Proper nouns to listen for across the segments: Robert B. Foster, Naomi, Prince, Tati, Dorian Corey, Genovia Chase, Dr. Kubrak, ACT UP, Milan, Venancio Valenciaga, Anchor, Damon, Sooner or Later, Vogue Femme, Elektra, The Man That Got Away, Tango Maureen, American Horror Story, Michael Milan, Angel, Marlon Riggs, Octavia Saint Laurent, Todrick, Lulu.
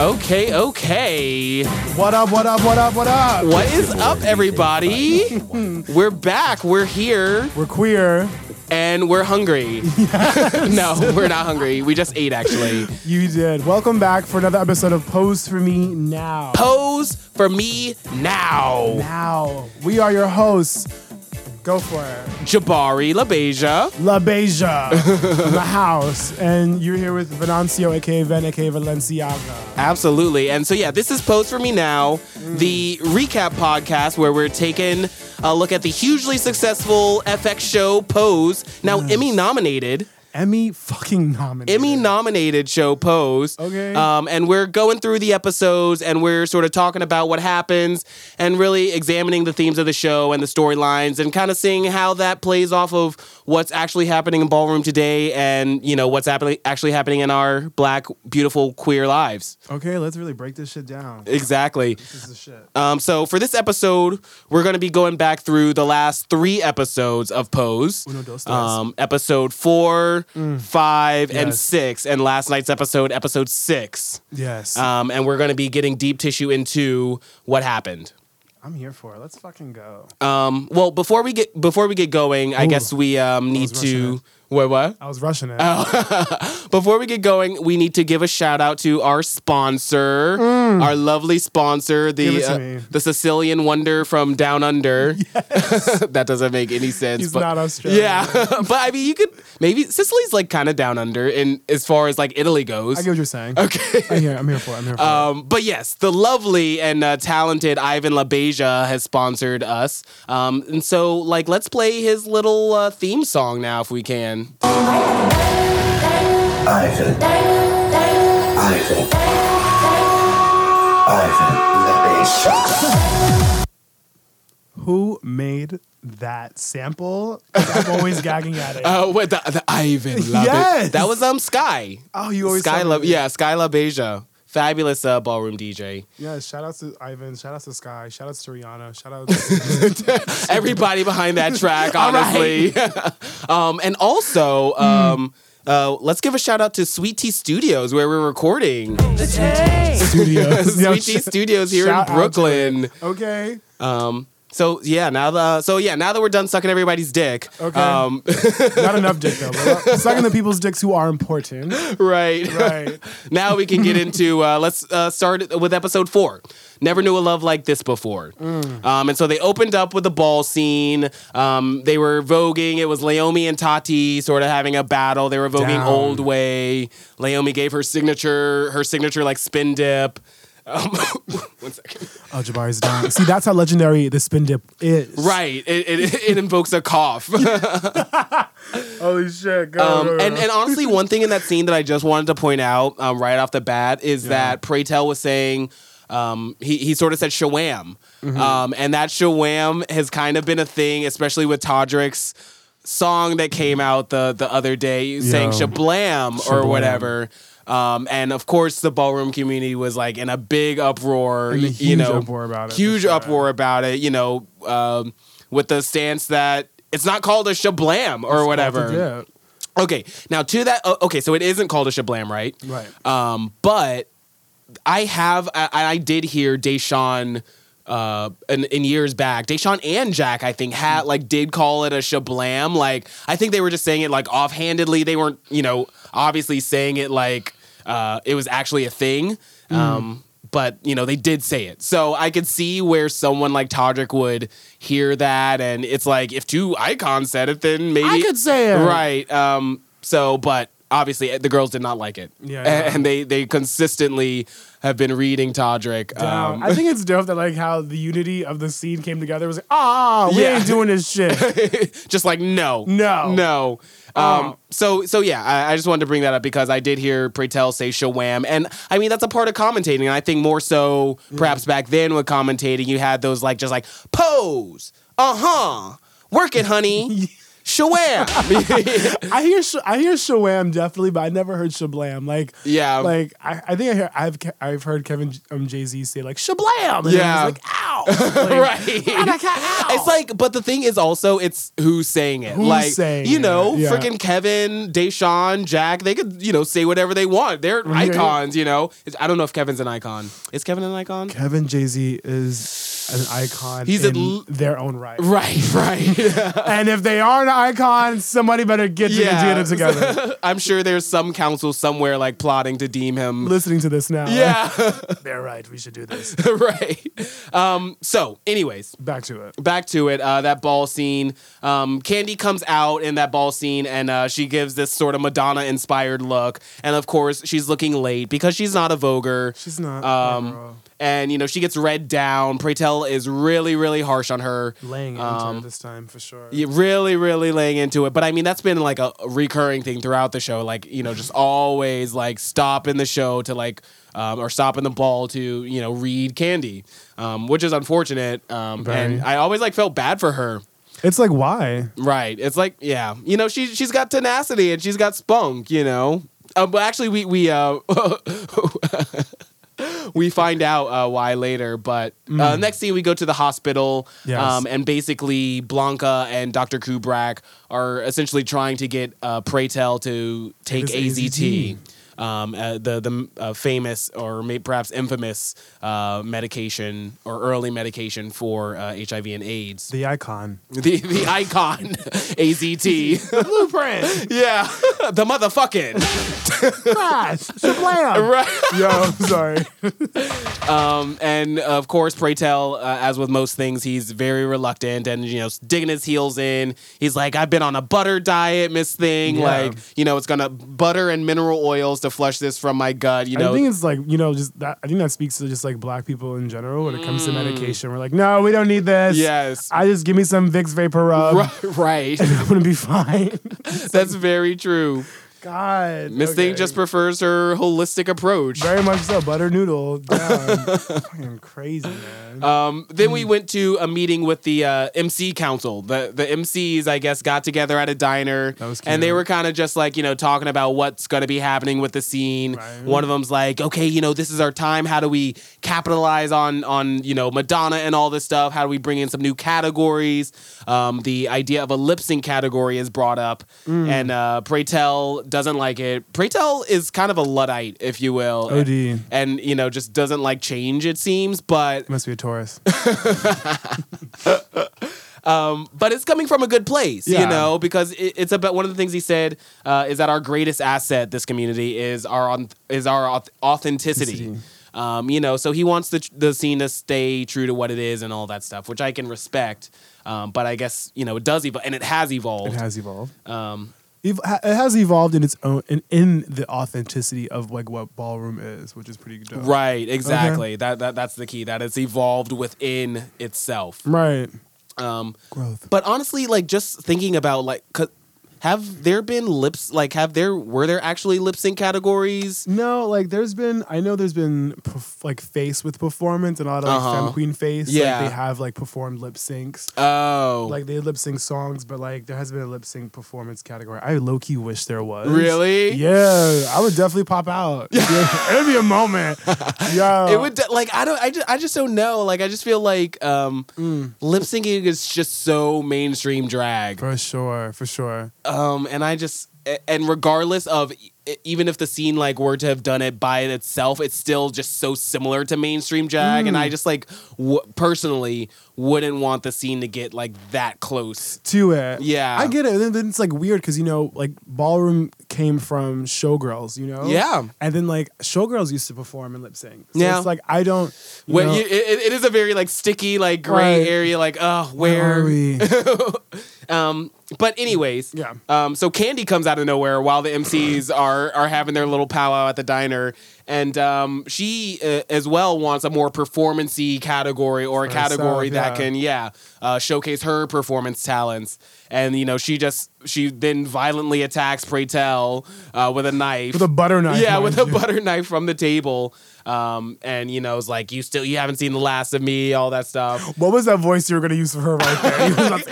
Okay, okay. What up, what up, what up, what up? What is up, everybody? We're back. We're here. We're queer. And we're hungry. Yes. No, we're not hungry. We just ate, actually. You did. Welcome back for another episode of Pose for Me Now. Pose for Me Now. Now. We are your hosts. Go for it. Jabari LaBeija. The house. And you're here with Venancio, a.k.a. Ven, a.k.a. Valenciaga. Absolutely. And so, yeah, this is Pose for Me Now, the recap podcast where we're taking a look at the hugely successful FX show Pose, now Emmy-nominated. Emmy-nominated show Pose. Okay. And we're going through the episodes and we're sort of talking about what happens and really examining the themes of the show and the storylines and kind of seeing how that plays off of what's actually happening in Ballroom today and, you know, what's actually happening in our Black, beautiful, queer lives. Okay, let's really break this shit down. Exactly. This is the shit. So for this episode, we're going to be going back through the last three episodes of Pose. Uno, dos, tres. Episode 4, 5, and 6, and last night's episode 6. Yes. And we're going to be getting deep tissue into what happened. I'm here for it. Let's fucking go. Well, before we get going, I guess we need to... What? I was rushing it. Oh. Before we get going, we need to give a shout out to our sponsor, our lovely sponsor, the Sicilian wonder from Down Under. Yes. That doesn't make any sense. He's not Australian. Yeah, but I mean, you could maybe Sicily's like kind of Down Under, in as far as like Italy goes. I get what you're saying. Okay, I'm here for it. But yes, the lovely and talented Ivan LaBeija has sponsored us, and so like let's play his little theme song now if we can. Ivan. Who made that sample? I'm always gagging at it. Oh, wait, the Ivan. Yes. That was Sky. Oh, you always Sky. Sky LaBeija. Fabulous ballroom DJ. Yeah, shout outs to Ivan, shout outs to Sky, shout outs to Rihanna, shout outs to everybody behind that track, honestly. And also, let's give a shout out to Sweet Tea Studios where we're recording. Sweet Tea Studios here in Brooklyn. Okay. Now that we're done sucking everybody's dick. Okay. Not enough dick, though. Sucking the people's dicks who are important. Right. Now we can get into, let's start with episode 4. Never Knew a Love Like This Before. And so they opened up with the ball scene. They were voguing. It was Naomi and Tati sort of having a battle. They were voguing old way. Naomi gave her signature like spin dip. One second. Oh, Jabari's done. See, that's how legendary the spin dip is. Right. It invokes a cough. Holy shit. Go. And honestly, one thing in that scene that I just wanted to point out right off the bat is that Pray Tell was saying, he sort of said shawam. Mm-hmm. And that shawam has kind of been a thing, especially with Todrick's song that came out the other day, saying shablam or whatever. And of course, the ballroom community was like in a big uproar. Huge uproar about it. You know, with the stance that it's not called a shablam or whatever. Okay, now to that. Okay, so it isn't called a shablam, right? Right. But I did hear Deshaun. In years back, Deshaun and Jack, I think, did call it a shablam. Like, I think they were just saying it like offhandedly. They weren't, obviously saying it like it was actually a thing. But they did say it. So I could see where someone like Todrick would hear that, and it's like if two icons said it, then maybe I could say it, right? But obviously the girls did not like it, and they consistently have been reading Todrick. I think it's dope that like how the unity of the scene came together. It was like, we ain't doing this shit. Just like no. I just wanted to bring that up because I did hear Pray Tell say shawam, and I mean that's a part of commentating. And I think more so perhaps back then with commentating, you had those like just like pose, work it, honey. Shawam. I hear Shawam definitely, but I never heard Shablam. Like, yeah, like I think I've heard Kevin Jay-Z say like Shablam. And yeah, like ow, like, right. Ow. It's like, but the thing is also it's who's saying it. Who's like saying you know, yeah. freaking Kevin, Deshaun, Jack. They could you know say whatever they want. They're icons. You know, I don't know if Kevin's an icon. Is Kevin an icon? Kevin Jay-Z is an icon. He's in their own right. Right. And if they are an icon, somebody better get it together. I'm sure there's some council somewhere like plotting to deem him. Listening to this now. Yeah. They're right. We should do this. Right. So anyways. Back to it. That ball scene. Candy comes out in that ball scene and she gives this sort of Madonna-inspired look. And of course, she's looking late because she's not a voguer. She's not. And, you know, she gets read down. Pray Tell is really, really harsh on her. Laying into it this time, for sure. Yeah, really, really laying into it. But, I mean, that's been, like, a recurring thing throughout the show. Like, you know, just always, like, stopping the show to, like, or stopping the ball to, you know, read Candy, which is unfortunate. And I always, like, felt bad for her. It's like, why? Right. It's like, yeah. You know, she's got tenacity and she's got spunk, you know. But actually, we we find out why later, but next scene we go to the hospital, and basically Blanca and Dr. Kubrak are essentially trying to get Pray Tell to take AZT, the famous or perhaps infamous medication or early medication for HIV and AIDS. The icon. The icon, AZT. The blueprint. Yeah, the motherfucking. Gosh, Shablam. Right. Yo, I'm sorry. And of course, Pray Tell, as with most things, he's very reluctant and, you know, digging his heels in. He's like, I've been on a butter diet, Miss Thing. Yeah. Like, you know, it's going to butter and mineral oils to flush this from my gut. You know, I think it's like, you know, just that. I think that speaks to just like black people in general when it comes to medication. We're like, no, we don't need this. Yes. I just give me some Vicks Vapor Rub. Right. And I'm going to be fine. That's very true. God. Miss Thing just prefers her holistic approach. Very much so. Butter noodle. Down. Fucking crazy, man. Then we went to a meeting with the MC council. The MCs, I guess, got together at a diner. That was cute. And they were kind of just like, you know, talking about what's going to be happening with the scene. Right. One of them's like, okay, you know, this is our time. How do we capitalize on you know, Madonna and all this stuff? How do we bring in some new categories? The idea of a lip sync category is brought up. And Pray Tell doesn't like it. Pray Tell is kind of a Luddite, if you will. OD. And, you know, just doesn't like change, it seems, but... Must be a Taurus. But it's coming from a good place, you know, because it's about one of the things he said is that our greatest asset, this community, is our authenticity. You know, so he wants the scene to stay true to what it is and all that stuff, which I can respect. But I guess, you know, it does evolve, and it has evolved. It has evolved in its own, in the authenticity of like what ballroom is, which is pretty dope. Right, exactly. Okay. That's the key. That it's evolved within itself. Right. Growth. But honestly, like just thinking about like, have there been were there actually lip sync categories? No, like I know there's been like face with performance and all that, like femme queen face. Yeah. Like, they have like performed lip syncs. Oh. Like they lip sync songs, but like there hasn't been a lip sync performance category. I low key wish there was. Really? Yeah. I would definitely pop out. It would be a moment. Yo. It would, like, I just don't know. Like, I just feel like lip syncing is just so mainstream drag. For sure. And I just, and regardless of, even if the scene like were to have done it by itself, it's still just so similar to mainstream drag. And I just like personally wouldn't want the scene to get like that close to it. Yeah, I get it. And then it's like weird because, you know, like ballroom came from Showgirls, you know. Yeah. And then like Showgirls used to perform and lip sync. So it's like I don't. It is a very like sticky, like gray area. Like, where are we? But anyways, so Candy comes out of nowhere while the MCs are having their little powwow at the diner. And she as well wants a more performance-y category, or a category that can, showcase her performance talents. And, you know, she then violently attacks Pray Tell with a knife. With a butter knife. Yeah, with a butter knife from the table. And, you know, it's like, you haven't seen the last of me, all that stuff. What was that voice you were going to use for her right there? You was like,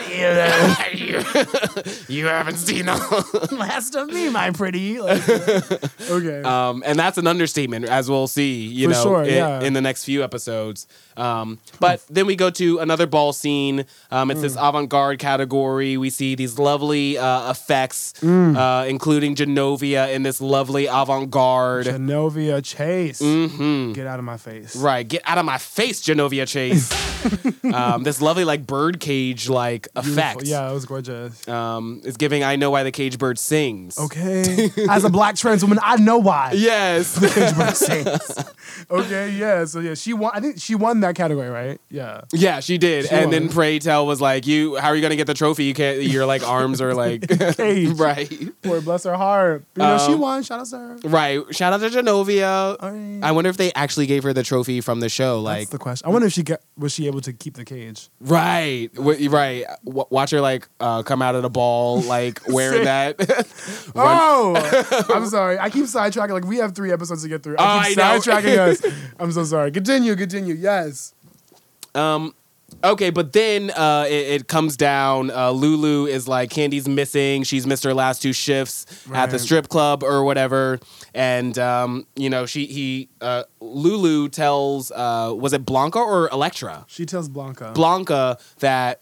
you haven't seen the last of me, my pretty. Like, okay. And that's an understatement, as we'll see, in the next few episodes. But then we go to another ball scene. It's this avant-garde category. We see these lovely effects, including Genovia in this lovely avant-garde. Genovia Chase. Mm-hmm. Get out of my face. Right. Get out of my face, Genovia Chase. This lovely, like, birdcage-like effect. Yeah, it was gorgeous. It's giving I Know Why the Cage Bird Sings. Okay. As a black trans woman, I know why. Yes. The Cage Bird Sings. Okay, yeah. So, yeah, she won. I think she won that category, right? Yeah. Yeah, she did. Then Pray Tell was like, how are you going to get the trophy? You can't, your like arms are like, right. Poor bless her heart. You know, she won. Shout out to her. Right. Shout out to Genovia. I wonder if they actually gave her the trophy from the show. Like, that's the question. I wonder if was she able to keep the cage? Right. Right. Watch her like come out of the ball, like wearing that. Oh, I'm sorry. I keep sidetracking. Like, we have 3 episodes to get through. I keep sidetracking us. I'm so sorry. Continue. Yes. Okay, but then it comes down. Lulu is like, Candy's missing. She's missed her last 2 shifts at the strip club or whatever. And, you know, Lulu tells, was it Blanca or Elektra? She tells Blanca that,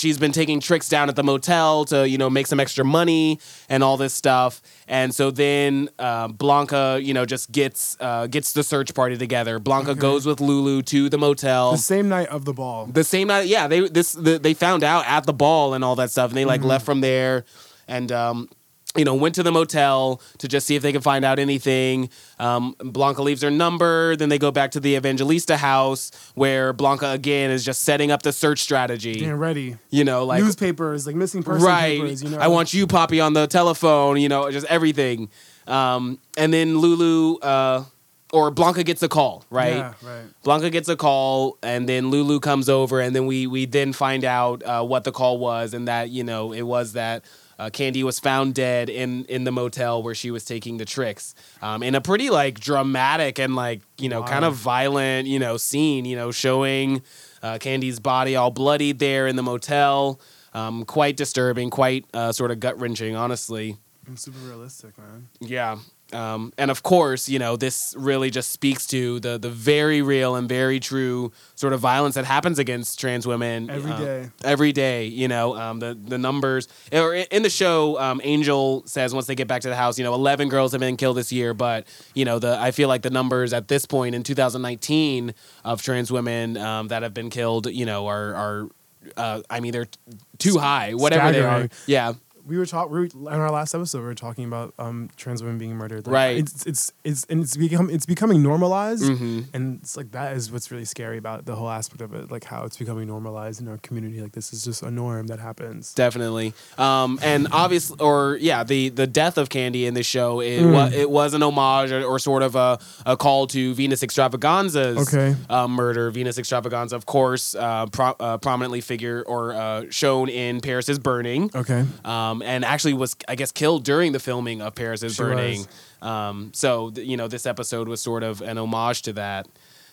she's been taking tricks down at the motel to, you know, make some extra money and all this stuff. And so then Blanca, you know, just gets the search party together. Blanca goes with Lulu to the motel. The same night of the ball. The same night, yeah. They found out at the ball and all that stuff, and they like left from there and you know, went to the motel to just see if they could find out anything. Blanca leaves her number. Then they go back to the Evangelista house, where Blanca again is just setting up the search strategy. Getting ready. You know, like newspapers, like missing person papers. You know, I want you, Poppy, on the telephone. You know, just everything. And then Lulu or Blanca gets a call, right? Yeah, right. Blanca gets a call, and then Lulu comes over, and then we then find out what the call was, and that, you know, it was that. Candy was found dead in the motel where she was taking the tricks, in a pretty like dramatic and like, you know, kind of violent, you know, scene, you know, showing Candy's body all bloodied there in the motel. Quite disturbing, quite sort of gut-wrenching, honestly. And super realistic, man. Yeah. And of course, you know, this really just speaks to the very real and very true sort of violence that happens against trans women every day, you know, the numbers or in the show. Angel says once they get back to the house, you know, 11 girls have been killed this year. But, you know, I feel like the numbers at this point in 2019 of trans women that have been killed, you know, are they're too high, whatever they are. Yeah. We were in our last episode. We were talking about trans women being murdered. Like, right. It's becoming normalized, and it's like that is what's really scary about the whole aspect of it, like how it's becoming normalized in our community. Like, this is just a norm that happens. Definitely. And obviously, the death of Candy in this show it was an homage or sort of a call to Venus Extravaganza's murder. Venus Extravaganza, of course, prominently figure or shown in Paris is Burning. Okay. And actually was, I guess, killed during the filming of Paris is Burning. So, you know, this episode was sort of an homage to that.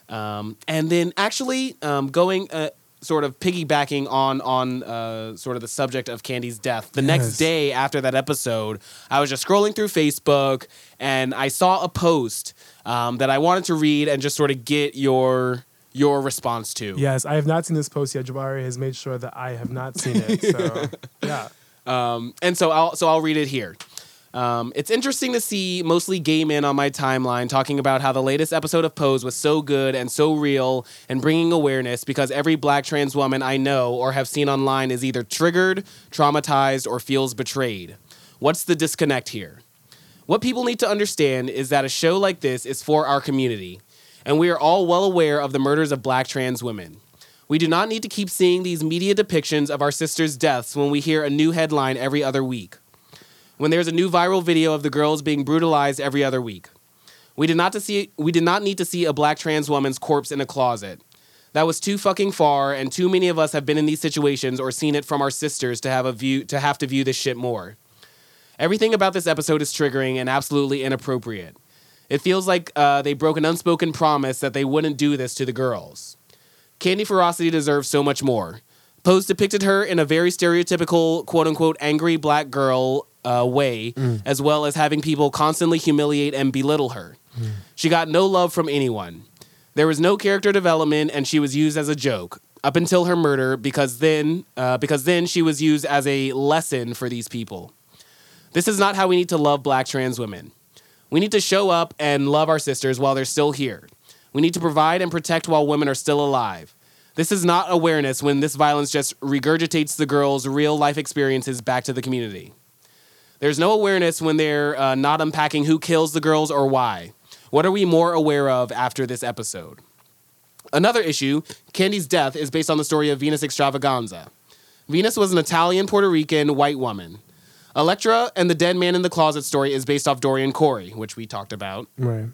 And then actually going sort of piggybacking on sort of the subject of Candy's death. The next day after that episode, I was just scrolling through Facebook and I saw a post that I wanted to read and just sort of get your response to. Yes, I have not seen this post yet. Jabari has made sure that I have not seen it. So, yeah. And so I'll read it here. It's interesting to see mostly gay men on my timeline talking about how the latest episode of Pose was so good and so real and bringing awareness, because every black trans woman I know or have seen online is either triggered, traumatized, or feels betrayed. What's the disconnect here? What people need to understand is that a show like this is for our community, and we are all well aware of the murders of black trans women. We do not need to keep seeing these media depictions of our sisters' deaths when we hear a new headline every other week, when there's a new viral video of the girls being brutalized every other week. We did not need to see a black trans woman's corpse in a closet. That was too fucking far, and too many of us have been in these situations or seen it from our sisters to have to view this shit more. Everything about this episode is triggering and absolutely inappropriate. It feels like they broke an unspoken promise that they wouldn't do this to the girls. Candy Ferocity deserves so much more. Pose depicted her in a very stereotypical, quote-unquote, angry black girl way, as well as having people constantly humiliate and belittle her. She got no love from anyone. There was no character development, and she was used as a joke up until her murder, because then she was used as a lesson for these people. This is not how we need to love black trans women. We need to show up and love our sisters while they're still here. We need to provide and protect while women are still alive. This is not awareness when this violence just regurgitates the girls' real life experiences back to the community. There's no awareness when they're not unpacking who kills the girls or why. What are we more aware of after this episode? Another issue, Candy's death, is based on the story of Venus Extravaganza. Venus was an Italian, Puerto Rican, white woman. Elektra and the dead man in the closet story is based off Dorian Corey, which we talked about, right?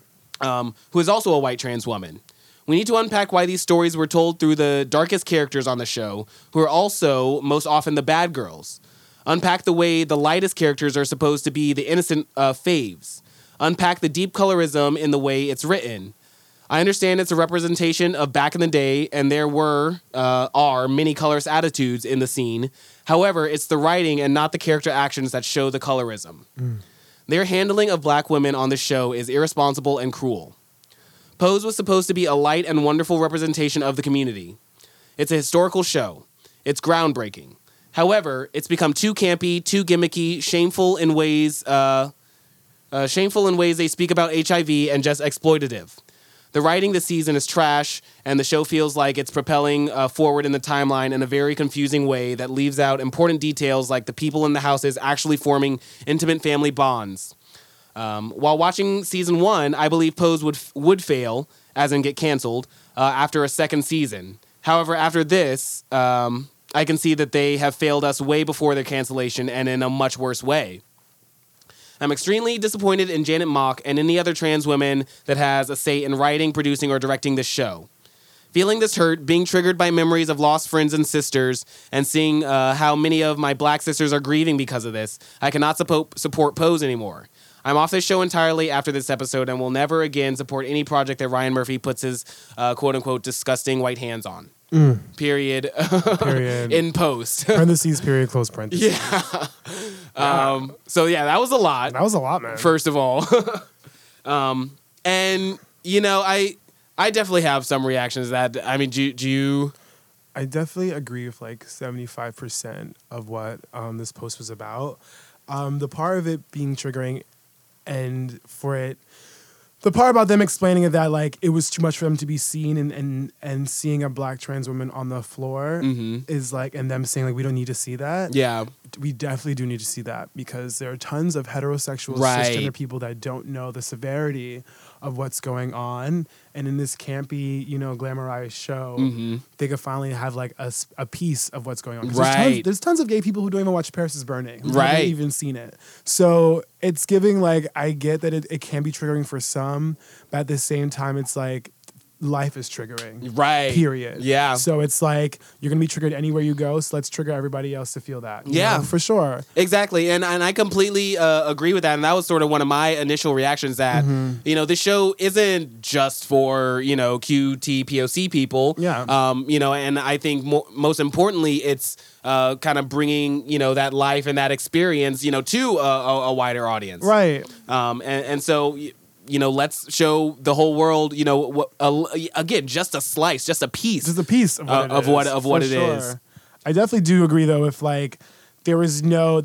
Who is also a white trans woman. We need to unpack why these stories were told through the darkest characters on the show, who are also most often the bad girls. Unpack the way the lightest characters are supposed to be the innocent faves. Unpack the deep colorism in the way it's written. I understand it's a representation of back in the day, and there are many colorist attitudes in the scene. However, it's the writing and not the character actions that show the colorism. Their handling of black women on the show is irresponsible and cruel. Pose was supposed to be a light and wonderful representation of the community. It's a historical show. It's groundbreaking. However, it's become too campy, too gimmicky, shameful in ways they speak about HIV, and just exploitative. The writing this season is trash, and the show feels like it's propelling forward in the timeline in a very confusing way that leaves out important details like the people in the houses actually forming intimate family bonds. While watching season one, I believe Pose would fail, as in get canceled, after a second season. However, after this, I can see that they have failed us way before their cancellation and in a much worse way. I'm extremely disappointed in Janet Mock and any other trans woman that has a say in writing, producing, or directing this show. Feeling this hurt, being triggered by memories of lost friends and sisters, and seeing how many of my black sisters are grieving because of this, I cannot support Pose anymore. I'm off this show entirely after this episode and will never again support any project that Ryan Murphy puts his quote-unquote disgusting white hands on. Period. In post. Parentheses, period, close parentheses. Yeah. So, yeah, that was a lot. That was a lot, man. First of all. And, you know, I definitely have some reactions to that. I mean, do you... I definitely agree with, like, 75% of what this post was about. The part of it being triggering and for it... The part about them explaining it that, like, it was too much for them to be seen and seeing a black trans woman on the floor is, like, and them saying, like, we don't need to see that. Yeah. We definitely do need to see that because there are tons of heterosexual cisgender people that don't know the severity of what's going on. And in this campy, you know, glamorized show, they could finally have, like, a piece of what's going on. Right. There's tons of gay people who don't even watch Paris is Burning. Right. Haven't even seen it. So it's giving, like, I get that it can be triggering for some, but at the same time, it's, like, life is triggering. Right. Period. Yeah. So it's, like, you're going to be triggered anywhere you go, so let's trigger everybody else to feel that. Yeah. You know, for sure. Exactly. And I completely agree with that, and that was sort of one of my initial reactions that, you know, this show isn't just for, you know, QTPOC people. Yeah. You know, and I think most importantly, it's kind of bringing, you know, that life and that experience, you know, to a wider audience. Right. And so... You know, let's show the whole world, you know, again, just a slice, just a piece. Just a piece of what it is. I definitely do agree, though, if, like, there was no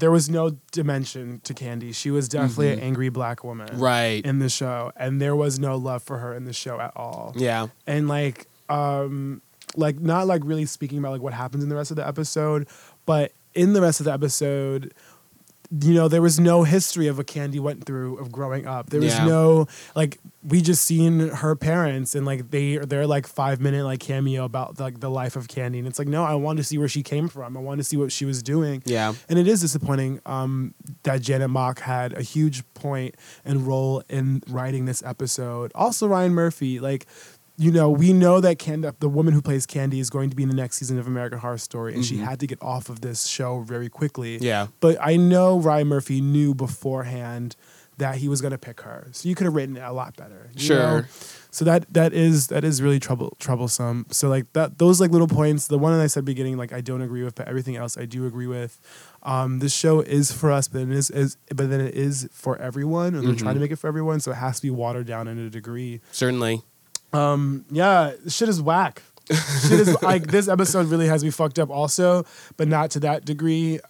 dimension to Candy. She was definitely an angry black woman. Right. In the show. And there was no love for her in the show at all. Yeah. And, like not, like, really speaking about, like, what happens in the rest of the episode, but in the rest of the episode... you know, there was no history of what Candy went through of growing up. There was no, like, we just seen her parents and, like, they're like, 5-minute, like, cameo about, like, the life of Candy. And it's like, no, I want to see where she came from. I want to see what she was doing. Yeah. And it is disappointing that Janet Mock had a huge point and role in writing this episode. Also, Ryan Murphy, like, you know, we know that Candy, the woman who plays Candy, is going to be in the next season of American Horror Story, and she had to get off of this show very quickly. Yeah. But I know Ryan Murphy knew beforehand that he was going to pick her, so you could have written it a lot better. You know? So that is really troublesome. So like those like little points. The one that I said at the beginning, like I don't agree with, but everything else I do agree with. This show is for us, but it is for everyone, and they're trying to make it for everyone, so it has to be watered down in a degree. Certainly. Yeah, shit is whack. Shit is like this episode really has me fucked up also, but not to that degree.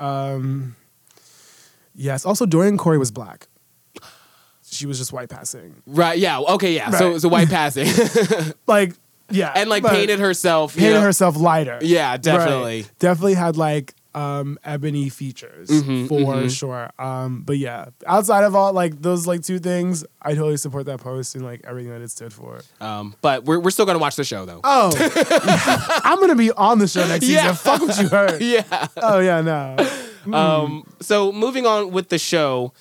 Yes. Also, Dorian Corey was black. She was just white passing. Right. Yeah. Okay. Yeah. Right. So white passing. Like, yeah. And like painted herself. Painted herself lighter. Yeah, definitely. Right. Definitely had like ebony features for sure. But yeah, outside of all like those like two things, I totally support that post and like everything that it stood for. But we're still gonna watch the show though. Oh, yeah. I'm gonna be on the show next season. Fuck what you heard. Yeah. Oh yeah, no. So moving on with the show,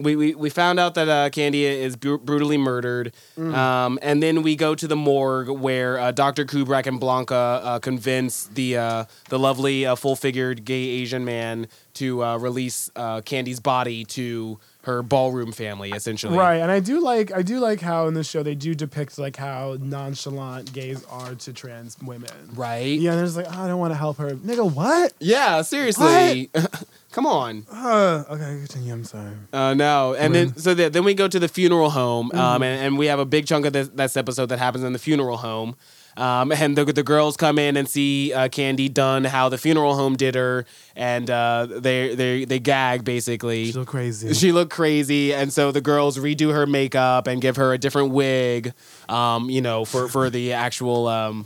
we found out that Candy is brutally murdered, and then we go to the morgue where Dr. Kubrak and Blanca convince the lovely full-figured gay Asian man to release Candy's body to her ballroom family, essentially. Right, and I do like how in this show they do depict like how nonchalant gays are to trans women. Right. Yeah, they're just like, oh, I don't want to help her. Nigga, what? Yeah, seriously. What? Come on. Okay, continue. I'm sorry. No, and then we go to the funeral home, and we have a big chunk of this episode that happens in the funeral home. And the girls come in and see Candy done how the funeral home did her, and they gag basically. She looked crazy, and so the girls redo her makeup and give her a different wig, you know, for the actual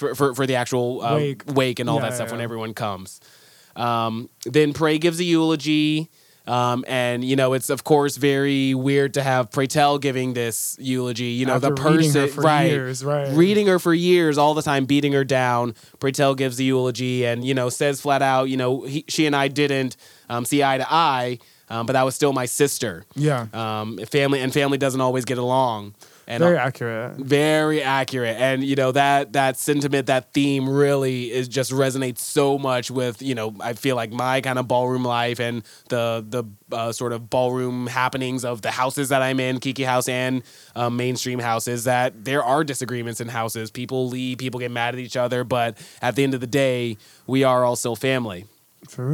wake and all that stuff when everyone comes. Then Pray gives a eulogy. And you know, it's of course very weird to have Pray Tell giving this eulogy, you know, after the person reading her for years all the time, beating her down. Pray Tell gives the eulogy and, you know, says flat out, you know, she and I didn't see eye to eye, but that was still my sister. Yeah. Family doesn't always get along. And very accurate. And, you know, that sentiment, that theme really is just resonates so much with, you know, I feel like my kind of ballroom life and the sort of ballroom happenings of the houses that I'm in, Kiki House and mainstream houses, that there are disagreements in houses. People leave, people get mad at each other. But at the end of the day, we are all still family. For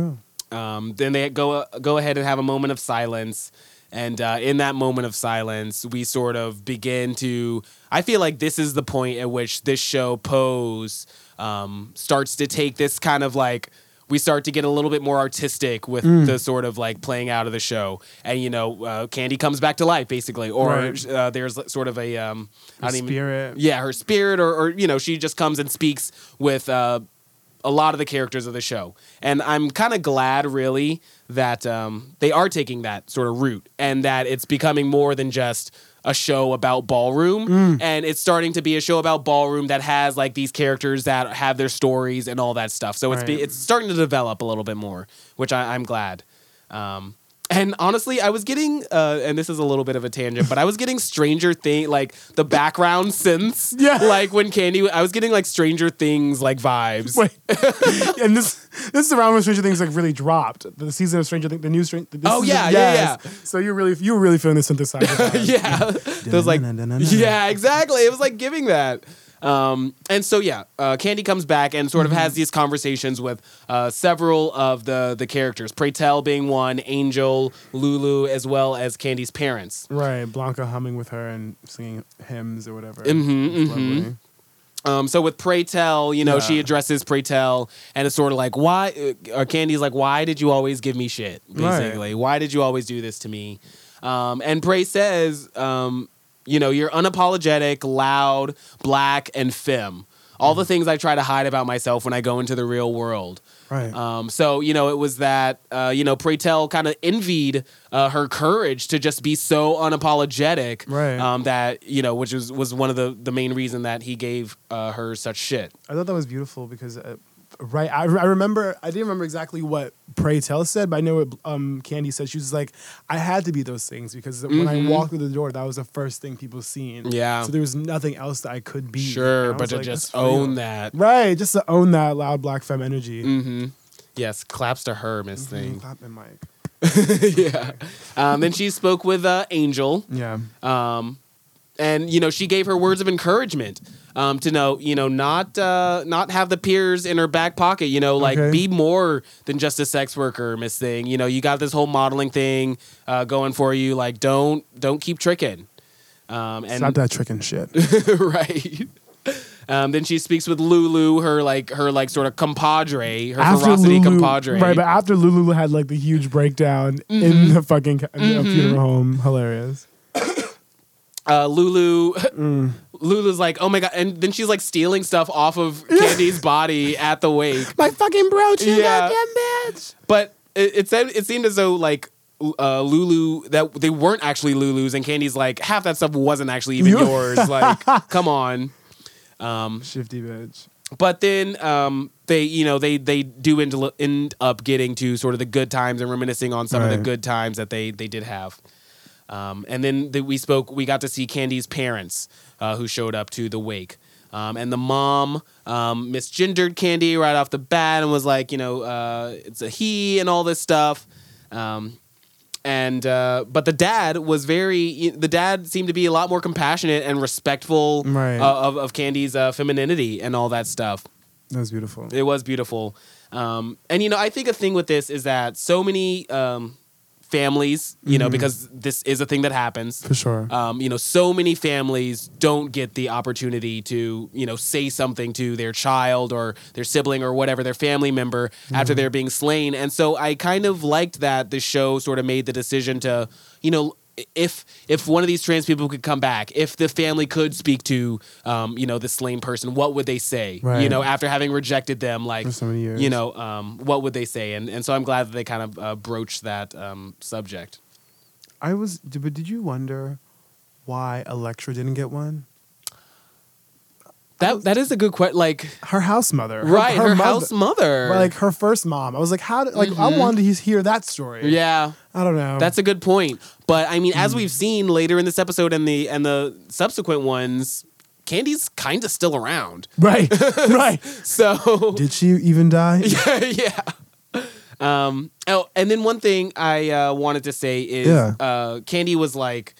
real. Then they go ahead and have a moment of silence. And in that moment of silence, we sort of begin to, I feel like this is the point at which this show, Pose, starts to take this kind of like, we start to get a little bit more artistic with the sort of like playing out of the show. And, you know, Candy comes back to life basically, or there's sort of a, spirit. Yeah, her spirit or, you know, she just comes and speaks with a lot of the characters of the show. And I'm kind of glad really that they are taking that sort of route and that it's becoming more than just a show about ballroom and it's starting to be a show about ballroom that has like these characters that have their stories and all that stuff. So it's starting to develop a little bit more, which I'm glad. And honestly, I was getting, and this is a little bit of a tangent, but I was getting Stranger Things, like the background synths. Yeah. Like when Candy, I was getting like Stranger Things like vibes. Wait. And this is around when Stranger Things like really dropped. The season of Stranger Things, the new Stranger Things. Oh yeah, yeah. So you were really feeling the synthesizer. Yeah. There's like, yeah, exactly. It was like giving that. And so, yeah, Candy comes back and sort of has these conversations with several of the characters. Pray Tell being one, Angel, Lulu, as well as Candy's parents. Right, Blanca humming with her and singing hymns or whatever. So with Pray Tell, you know, she addresses Pray Tell and it's sort of like, why? Or Candy's like, why did you always give me shit, basically? Right. Why did you always do this to me? And Pray says... you know, you're unapologetic, loud, black, and femme. all the things I try to hide about myself when I go into the real world. Right. So, you know, it was that, you know, Pray Tell kind of envied her courage to just be so unapologetic. Right. That, you know, which was one of the main reason that he gave her such shit. I thought that was beautiful because, right, I remember, I didn't remember exactly what Pray Tell said, but I know what Candy said. She was like, I had to be those things because when I walked through the door, that was the first thing people seen. Yeah. So there was nothing else that I could be. Sure, but to like, just own that. Right, just to own that loud black femme energy. Mm-hmm. Yes, claps to her, Miss Thing. Clapping Mike. Yeah. Then she spoke with Angel. Yeah. And, you know, she gave her words of encouragement to know, you know, not have the peers in her back pocket, you know, like be more than just a sex worker, Miss Thing. You know, you got this whole modeling thing going for you. Like, don't keep tricking. And stop that tricking shit. Right. Then she speaks with Lulu, her sort of compadre, her after ferocity Lulu, compadre. Right, but after Lulu had like the huge breakdown in the fucking funeral home. Hilarious. Lulu's like, oh my God. And then she's like stealing stuff off of Candy's body at the wake. My fucking bro, you goddamn bitch. But it seemed as though like Lulu, that they weren't actually Lulu's, and Candy's like, half that stuff wasn't actually even yours. Like, come on. Shifty bitch. But then they do end up getting to sort of the good times and reminiscing on some of the good times that they did have. And then we got to see Candy's parents, who showed up to the wake. And the mom misgendered Candy right off the bat and was like, you know, it's a he and all this stuff. But the dad seemed to be a lot more compassionate and respectful of Candy's femininity and all that stuff. That was beautiful. It was beautiful. And, you know, I think a thing with this is that so many... families, you know, because this is a thing that happens. For sure. You know, so many families don't get the opportunity to, you know, say something to their child or their sibling or whatever, their family member after they're being slain. And so I kind of liked that the show sort of made the decision to, you know, if one of these trans people could come back, if the family could speak to, you know, the slain person, what would they say? Right. You know, after having rejected them, like, for so many years. You know, what would they say? And so I'm glad that they kind of broached that subject. But did you wonder why Elektra didn't get one? That is a good question. Like her house mother, right? Her house mother, like her first mom. I was like, how? Like I wanted to hear that story. Yeah, I don't know. That's a good point. But I mean, as we've seen later in this episode and the subsequent ones, Candy's kind of still around, right? Right. So did she even die? Yeah. Oh, and then one thing I wanted to say is, Candy was like.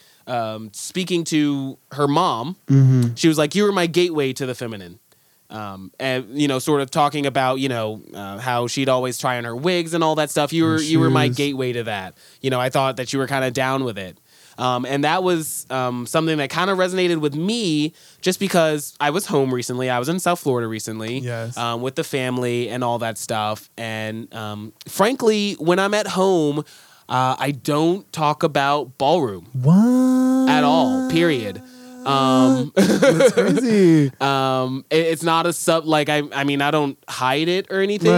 Speaking to her mom, she was like, you were my gateway to the feminine. And, you know, sort of talking about, you know, how she'd always try on her wigs and all that stuff. You were my gateway to that. You know, I thought that you were kind of down with it. And that was something that kind of resonated with me just because I was home recently. I was in South Florida recently with the family and all that stuff. And frankly, when I'm at home, I don't talk about ballroom at all, period. That's crazy. It's not a sub, like, I mean, I don't hide it or anything,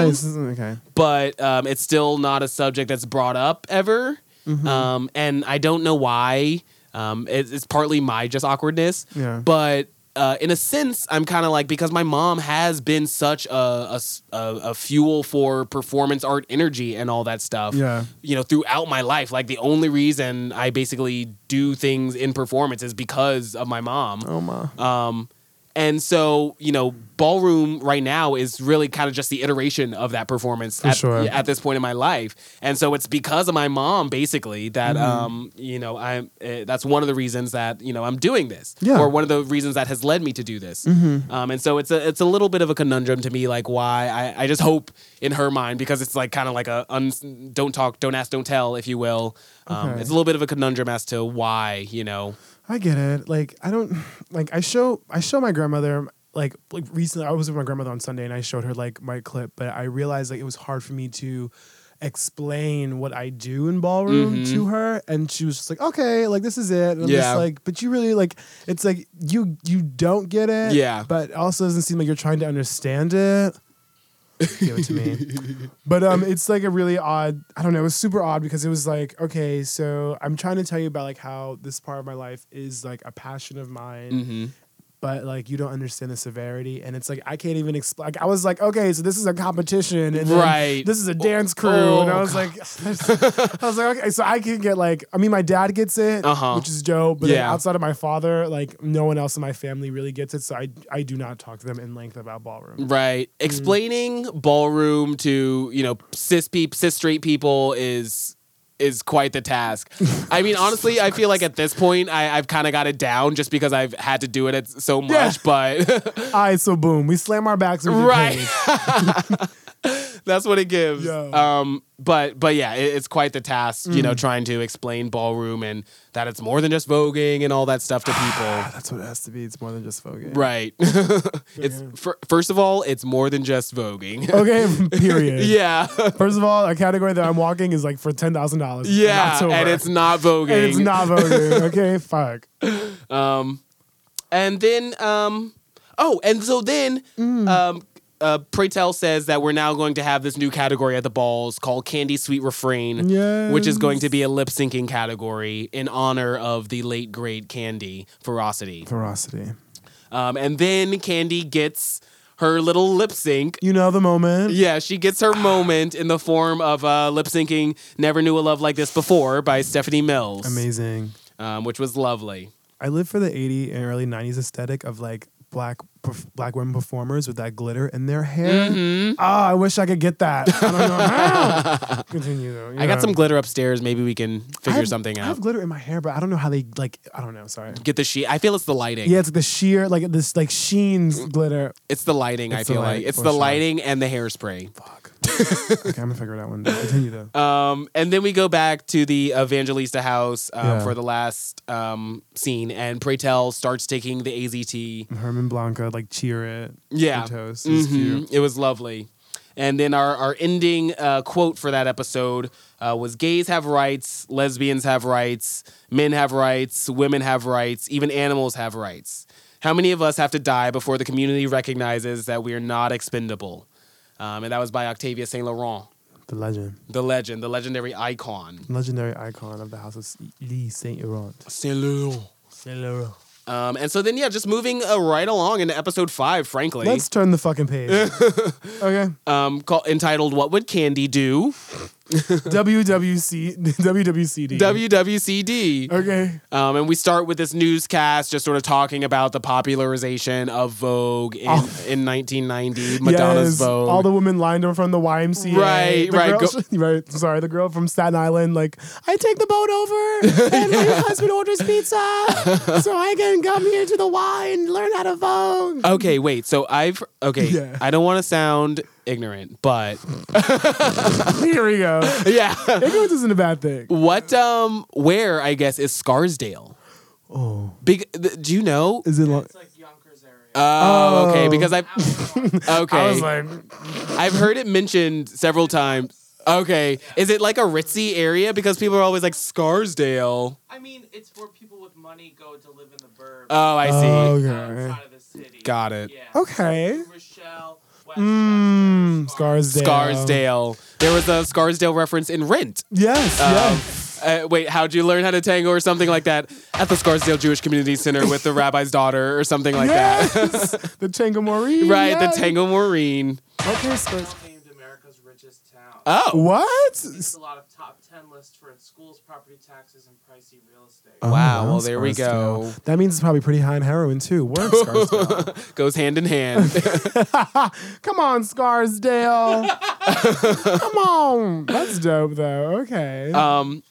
but it's still not a subject that's brought up ever. And I don't know why. It's partly my just awkwardness, but in a sense, I'm kind of like, because my mom has been such a fuel for performance art energy and all that stuff, you know, throughout my life. Like, the only reason I basically do things in performance is because of my mom. Oh, ma. And so, you know, ballroom right now is really kind of just the iteration of that performance at this point in my life. And so it's because of my mom, basically, that, you know, that's one of the reasons that, you know, I'm doing this or one of the reasons that has led me to do this. And so it's a little bit of a conundrum to me, like why I just hope in her mind, because it's like kind of like don't talk, don't ask, don't tell, if you will. It's a little bit of a conundrum as to why, you know. I get it. Like, I don't, like, I show my grandmother, like recently, I was with my grandmother on Sunday and I showed her, like, my clip, but I realized, like, it was hard for me to explain what I do in ballroom mm-hmm. to her, and she was just like, okay, like this is it. And I'm just like, but you really like, it's like you don't get it. Yeah. But it also doesn't seem like you're trying to understand it. Give it to me. But it's like a really odd, I don't know, it was super odd because it was like, okay, so I'm trying to tell you about like how this part of my life is like a passion of mine. Mm-hmm. But like you don't understand the severity, and it's like I can't even explain. Like, I was like, okay, so this is a competition, and this is a dance crew, and I was like, I was like, okay, so I can get like, I mean, my dad gets it, which is dope, but then outside of my father, like no one else in my family really gets it, so I do not talk to them in length about ballroom. Right, explaining ballroom to cis straight people is quite the task. I mean, honestly, I feel like at this point, I've kind of got it down just because I've had to do it so much, but... All right, so boom. We slam our backs into the page. That's what it gives. Yo. But yeah, it's quite the task, trying to explain ballroom and that it's more than just voguing and all that stuff to people. That's what it has to be. It's more than just voguing. Right. First of all, it's more than just voguing. Okay, period. Yeah. First of all, a category that I'm walking is like for $10,000. Yeah, and it's not voguing. And it's not voguing. Okay, fuck. And then, Pray Tell says that we're now going to have this new category at the balls called Candy Sweet Refrain, which is going to be a lip-syncing category in honor of the late, great Candy Ferocity. And then Candy gets her little lip sync. You know the moment. Yeah, she gets her moment in the form of lip syncing Never Knew a Love Like This Before by Stephanie Mills. Amazing. Which was lovely. I live for the 80s and early 90s aesthetic of like black women performers with that glitter in their hair. Mm-hmm. Oh, I wish I could get that. I don't know how. Continue though. I got some glitter upstairs. Maybe we can figure something out. I have glitter in my hair, but I don't know how they like. I don't know. Sorry. Get the sheen. I feel it's the lighting. Yeah, it's the sheer like this like sheens glitter. It's the lighting. Lighting and the hairspray. Fuck. Okay, I'm gonna figure it out one day. Continue though. And then we go back to the Evangelista house for the last scene, and Pray Tell starts taking the AZT. Herman Blanca like cheer it. Yeah, toast. It was cute. It was lovely. And then our ending quote for that episode was: "Gays have rights, lesbians have rights, men have rights, women have rights, even animals have rights. How many of us have to die before the community recognizes that we are not expendable?" And that was by Octavia Saint Laurent. The legendary icon. Legendary icon of the house of Saint Laurent. Saint Laurent. And so then, just moving right along into episode 5, frankly. Let's turn the fucking page. Okay. Entitled, What Would Candy Do? WWCD. Okay. And we start with this newscast just sort of talking about the popularization of Vogue in 1990. Madonna's Vogue. All the women lined up from the YMCA. The girl from Staten Island, like, I take the boat over and my husband orders pizza. So I can come here to the Y and learn how to Vogue. Okay, wait. So I don't want to sound ignorant, but here we go. Yeah, ignorance isn't a bad thing. What? Where I guess is Scarsdale? Oh, big. Do you know? Is it? It's like Yonkers area. Oh, okay. Because I was like, I've heard it mentioned several times. Okay, is it like a ritzy area? Because people are always like Scarsdale. I mean, it's where people with money go to live in the burbs. Oh, I see. Okay. Outside of the city. Got it. Yeah. Okay. Rochelle. Scarsdale. There was a Scarsdale reference in Rent. Yes. Wait, how'd you learn how to tango or something like that? At the Scarsdale Jewish Community Center with the rabbi's daughter or something like that. The Tango Maureen. Right, the Tango Maureen. Okay, named America's richest town. Oh. What? It's a lot of top 10 lists for its schools, property taxes, and pricey real estate. Oh, wow, well, there we go. That means it's probably pretty high in heroin, too. Word, Scarsdale. Goes hand in hand. Come on, Scarsdale. Come on. That's dope, though. Okay.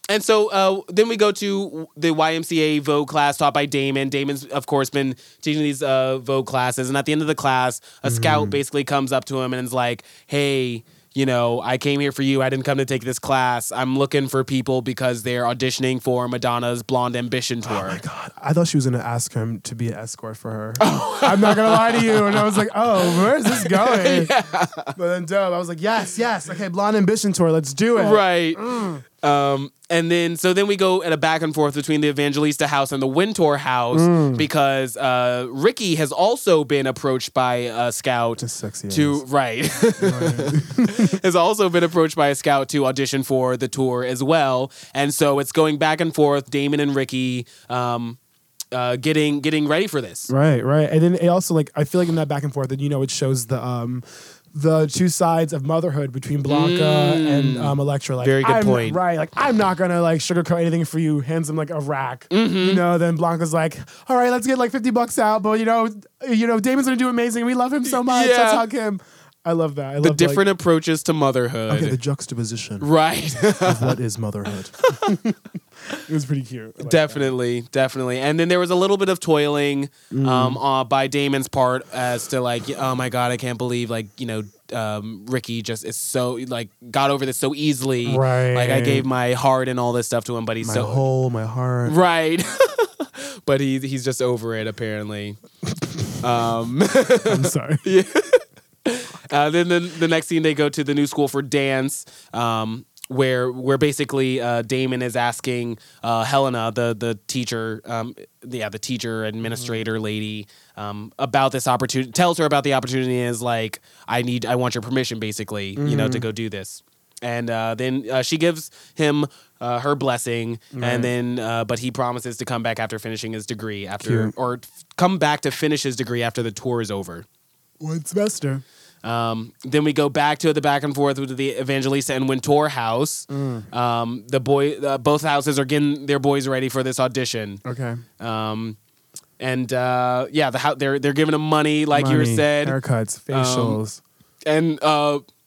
And so then we go to the YMCA Vogue class taught by Damon. Damon's, of course, been teaching these Vogue classes. And at the end of the class, a scout basically comes up to him and is like, hey, you know, I came here for you. I didn't come to take this class. I'm looking for people because they're auditioning for Madonna's Blonde Ambition Tour. Oh, my God. I thought she was going to ask him to be an escort for her. I'm not going to lie to you. And I was like, oh, where is this going? Yeah. But then, dope. I was like, yes, yes. Okay, Blonde Ambition Tour. Let's do it. Right. Mm. And then, so then we go at a back and forth between the Evangelista house and the Wintour house because Ricky has also been approached by a scout has also been approached by a scout to audition for the tour as well. And so it's going back and forth, Damon and Ricky, getting ready for this. Right, right. And then it also, like, I feel like in that back and forth, and, you know, it shows the two sides of motherhood between Blanca and Elektra. Like, very good point. Right. Like, I'm not going to, like, sugarcoat anything for you. Hands him, like, a rack. Mm-hmm. You know, then Blanca's like, all right, let's get, like, $50 out. But, you know, Damon's going to do amazing. We love him so much. Yeah. Let's hug him. I love that. I love the different approaches to motherhood. Okay, the juxtaposition. Right. Of what is motherhood. It was pretty cute. Like, definitely. And then there was a little bit of toiling by Damon's part as to, like, oh my God, I can't believe, like, you know, Ricky just is so, like, got over this so easily. Right. Like, I gave my heart and all this stuff to him, but he's my heart. Right. But he's just over it, apparently. I'm sorry. Yeah. Then the next scene, they go to the new school for dance, where basically Damon is asking Helena, the teacher, the teacher administrator lady, about this opportunity. Tells her about the opportunity and is like, I want your permission, basically, you know, to go do this. And then she gives him her blessing, and then but he promises to come back after finishing his degree come back to finish his degree after the tour is over. One semester. Then we go back to the back and forth with the Evangelista and Wintour house. Both houses are getting their boys ready for this audition. Okay. They're giving them money, like you said. Haircuts, facials, and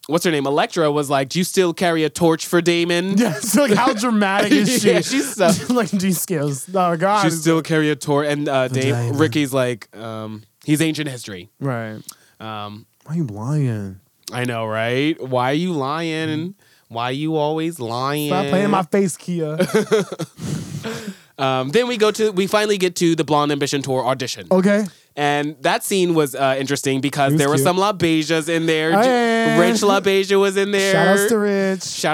what's her name? Elektra was like, "Do you still carry a torch for Damon?" Yeah, so, like, how dramatic is she? Yeah, she's like G-scales. Oh God, she still carry a torch, and Ricky's like, he's ancient history, right? Why are you lying? I know, right? Why are you lying? Why are you always lying? Stop playing my face, Kia. Then we finally get to the Blonde Ambition Tour audition. Okay. And that scene was interesting because there were some LaBeijas in there. Rich LaBeija was in there. Shout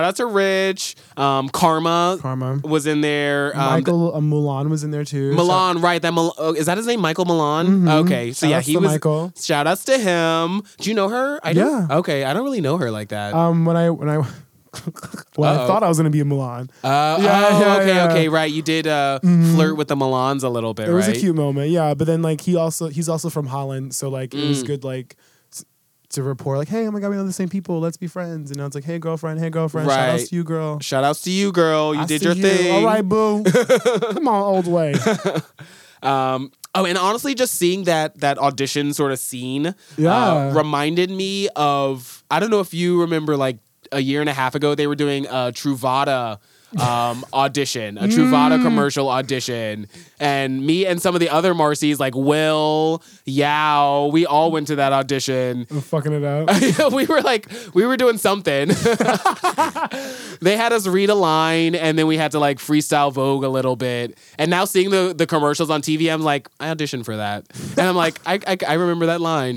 out to Rich. Karma was in there. Michael Milan was in there too. Milan, right? Is that his name? Michael Milan. Mm-hmm. Okay, so he was. Michael. Shout outs to him. Do you know her? Okay, I don't really know her like that. When I I thought I was going to be in Milan. Okay, right. You did flirt with the Milans a little bit, right? It was a cute moment, yeah. But then, like, he's also from Holland, so, like, it was good, like, to rapport. Like, hey, oh my God, we know the same people. Let's be friends. And I was like, hey, girlfriend. Right. Shout outs to you, girl. You did your thing. All right, boo. Come on, old way. And honestly, just seeing that audition sort of scene reminded me of, I don't know if you remember, like, a year and a half ago, they were doing a Truvada audition, a Truvada commercial audition. And me and some of the other Marcies, like Will, Yao, we all went to that audition. I'm fucking it up. we were doing something. They had us read a line, and then we had to, like, freestyle Vogue a little bit. And now seeing the commercials on TV, I'm like, I auditioned for that. And I'm like, I remember that line.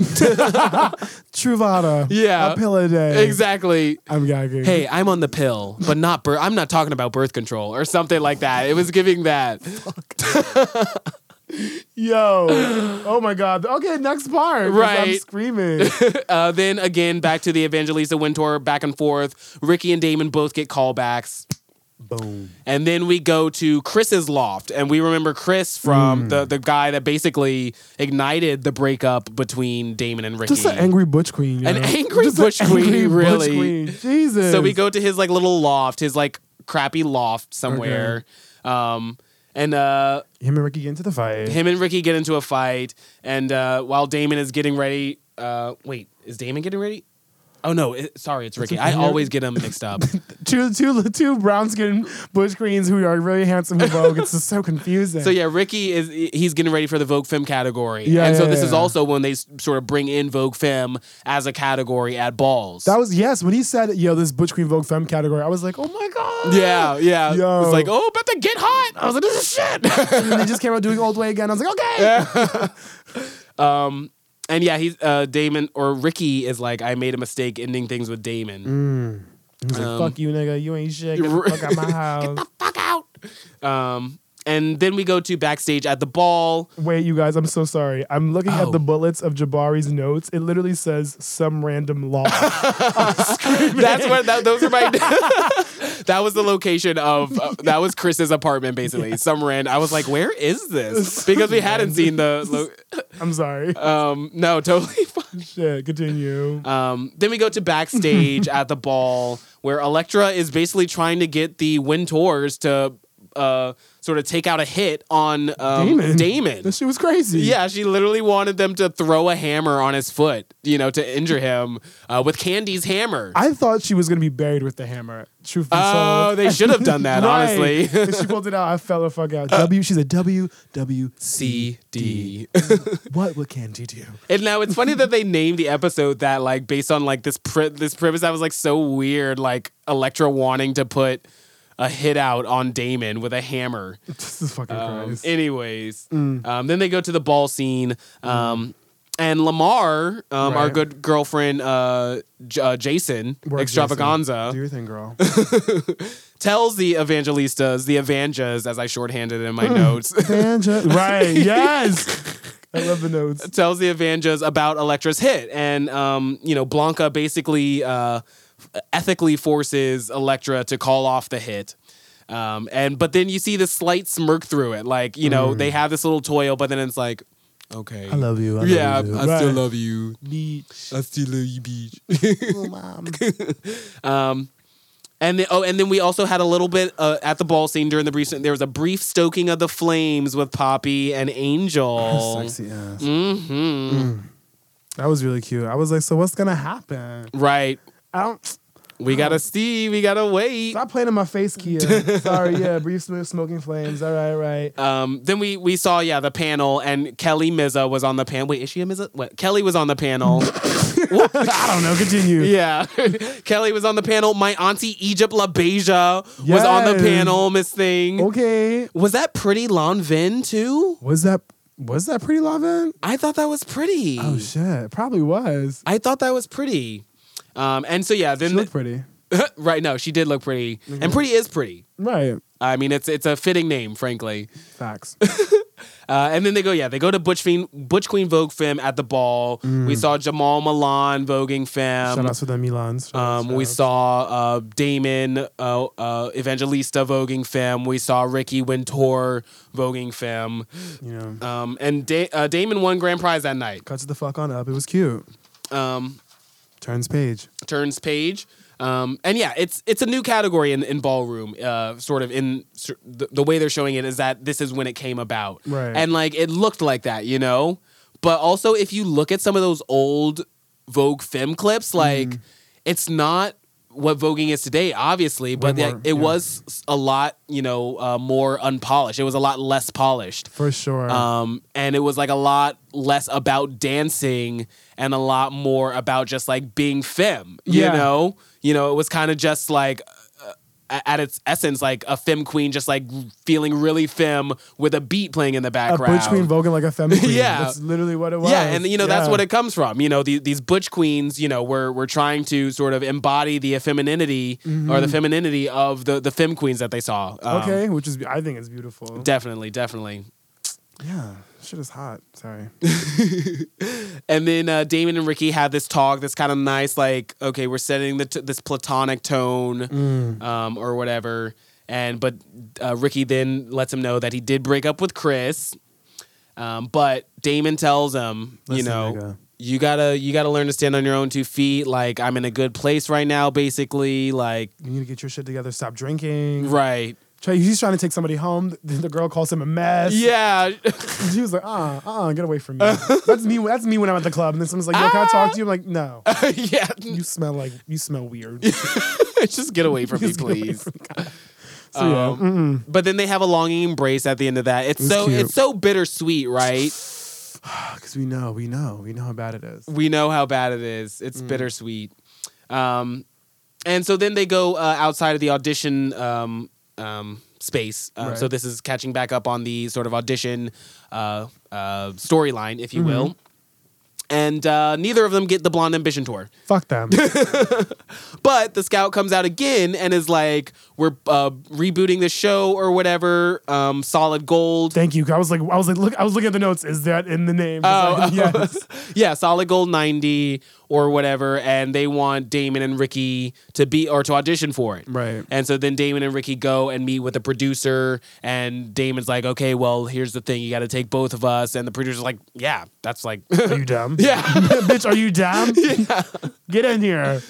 Truvada. Yeah. A pill a day. Exactly. I'm gagging. Hey, I'm on the pill, but not I'm not talking about birth control or something like that. It was giving that. Yo. Oh my God. Okay, next part. Right. I'm screaming. Then again, back to the Evangelista Wintour, back and forth. Ricky and Damon both get callbacks. Boom. And then we go to Chris's loft. And we remember Chris from the guy that basically ignited the breakup between Damon and Ricky. Just an angry butch queen. Butch queen. Jesus. So we go to his, like, little loft, his, like, crappy loft somewhere. Okay. Him and Ricky get into a fight. And while Damon is getting ready. Wait, is Damon getting ready? Oh, no. It's Ricky. I always get them mixed up. two brown-skinned bush greens who are really handsome in Vogue. It's just so confusing. So, yeah, Ricky he's getting ready for the Vogue Femme category. Yeah, and so this is also when they sort of bring in Vogue Femme as a category at balls. That was, yes, when he said, yo, this Butch Queen Vogue Femme category, I was like, oh, my God. Yeah. Yo. It's like, oh, about to get hot. I was like, this is shit. And then they just came out doing Old Way again. I was like, okay. Yeah. And yeah, he's Damon or Ricky is like, I made a mistake ending things with Damon. Mm. He's like, fuck you, nigga, you ain't shit. Get the fuck out my house. Get the fuck out. And then we go to backstage at the ball. Wait, you guys, I'm so sorry. I'm looking at the bullets of Jabari's notes. It literally says some random law. Those are my. That was the location of. That was Chris's apartment, basically. Yeah. Some random. I was like, where is this? Because we hadn't seen the. I'm sorry. No, totally fine. Shit, continue. Then we go to backstage at the ball where Elektra is basically trying to get the Wintours to. Sort of take out a hit on Damon. That shit was crazy. Yeah, she literally wanted them to throw a hammer on his foot, to injure him with Candy's hammer. I thought she was going to be buried with the hammer. Truthfully, oh, they should have done that, right. Honestly. If she pulled it out, I fell the fuck out. She's a WWCD. What would Candy do? And now it's funny that they named the episode that, like, based on, like, this premise that was, like, so weird, like, Elektra wanting to put a hit out on Damon with a hammer. This is fucking Christ. Anyways. Mm. Then they go to the ball scene. And Lamar, our good girlfriend, Jason, extravaganza. Jason. Do your thing, girl. Tells the Evangelistas, the Evangas, as I shorthanded it in my notes. Right, yes. I love the notes. Tells the Evangas about Elektra's hit. And, Blanca basically... ethically forces Elektra to call off the hit. But then you see this slight smirk through it. Like, they have this little toil, but then it's like, okay. I love you. I love you. I still love you. Beach. I still love you, beach. Oh, mom. And then we also had a little bit at the ball scene during the brief. There was a brief stoking of the flames with Poppy and Angel. Sexy ass. Mm-hmm. That was really cute. I was like, so what's going to happen? Right. We gotta wait. Stop playing in my face, Kia. Sorry, yeah. Brief smoking flames. All right. Then we saw, the panel, and Kelly Mizza was on the panel. Wait, is she a Mizza? What? Kelly was on the panel. I don't know. Continue. Yeah. Kelly was on the panel. My auntie Egypt LaBeija was on the panel, Miss Thing. Okay. Was that Pretty Lanvin too? Was that Pretty Lanvin? I thought that was Pretty. Oh, shit. It probably was. I thought that was Pretty. And so then she looked pretty. Right, no, she did look pretty. Mm-hmm. And Pretty is pretty. Right. I mean, it's a fitting name, frankly. Facts. And then they go to Butch Queen Vogue Femme at the ball. Mm. We saw Jamal Milan voguing Femme. Shout out to the Milans. We saw Damon Evangelista voguing Femme. We saw Ricky Wintour voguing Femme. And Damon won grand prize that night. Cuts the fuck on up. It was cute. Turns page. And it's a new category in ballroom, sort of in the way they're showing it is that this is when it came about. Right. And like, it looked like that, but also if you look at some of those old Vogue Femme clips, like it's not what voguing is today, obviously, but it was a lot, more unpolished. It was a lot less polished. For sure. And it was like a lot less about dancing and a lot more about just like being femme, you know? It was kind of just like at its essence, like a femme queen, just like feeling really femme with a beat playing in the background. A butch queen voguing like a femme queen. Yeah. That's literally what it was. Yeah, and that's what it comes from. These butch queens, were trying to sort of embody the femininity or the femininity of the femme queens that they saw. Which is, I think it's beautiful. Definitely. Yeah. Shit is hot. Sorry. And then Damon and Ricky had this talk. That's kind of nice. Like, okay, we're setting this platonic tone, or whatever. But Ricky then lets him know that he did break up with Chris. But Damon tells him, you gotta learn to stand on your own two feet. Like, I'm in a good place right now. Basically, like, you need to get your shit together. Stop drinking. Right. He's trying to take somebody home. The girl calls him a mess. Yeah. She was like, get away from me. That's me when I'm at the club. And then someone's like, yo, can I talk to you? I'm like, no. Yeah. You smell weird. Just get away from me, please. So, but then they have a longing embrace at the end of that. It's so bittersweet, right? Because we know how bad it is. We know how bad it is. It's bittersweet. And so then they go outside of the audition space. Right. So this is catching back up on the sort of audition storyline, if you will. And neither of them get the Blonde Ambition Tour. Fuck them. But the scout comes out again and is like, we're rebooting the show or whatever. Solid Gold. Thank you. I was like, look, I was looking at the notes. Is that in the name? Yes. Yeah, Solid Gold 90 or whatever. And they want Damon and Ricky to audition for it. Right. And so then Damon and Ricky go and meet with the producer. And Damon's like, okay, well, here's the thing. You got to take both of us. And the producer's like, yeah, that's like. Are you dumb? Yeah. Bitch, are you dumb? Yeah. Get in here.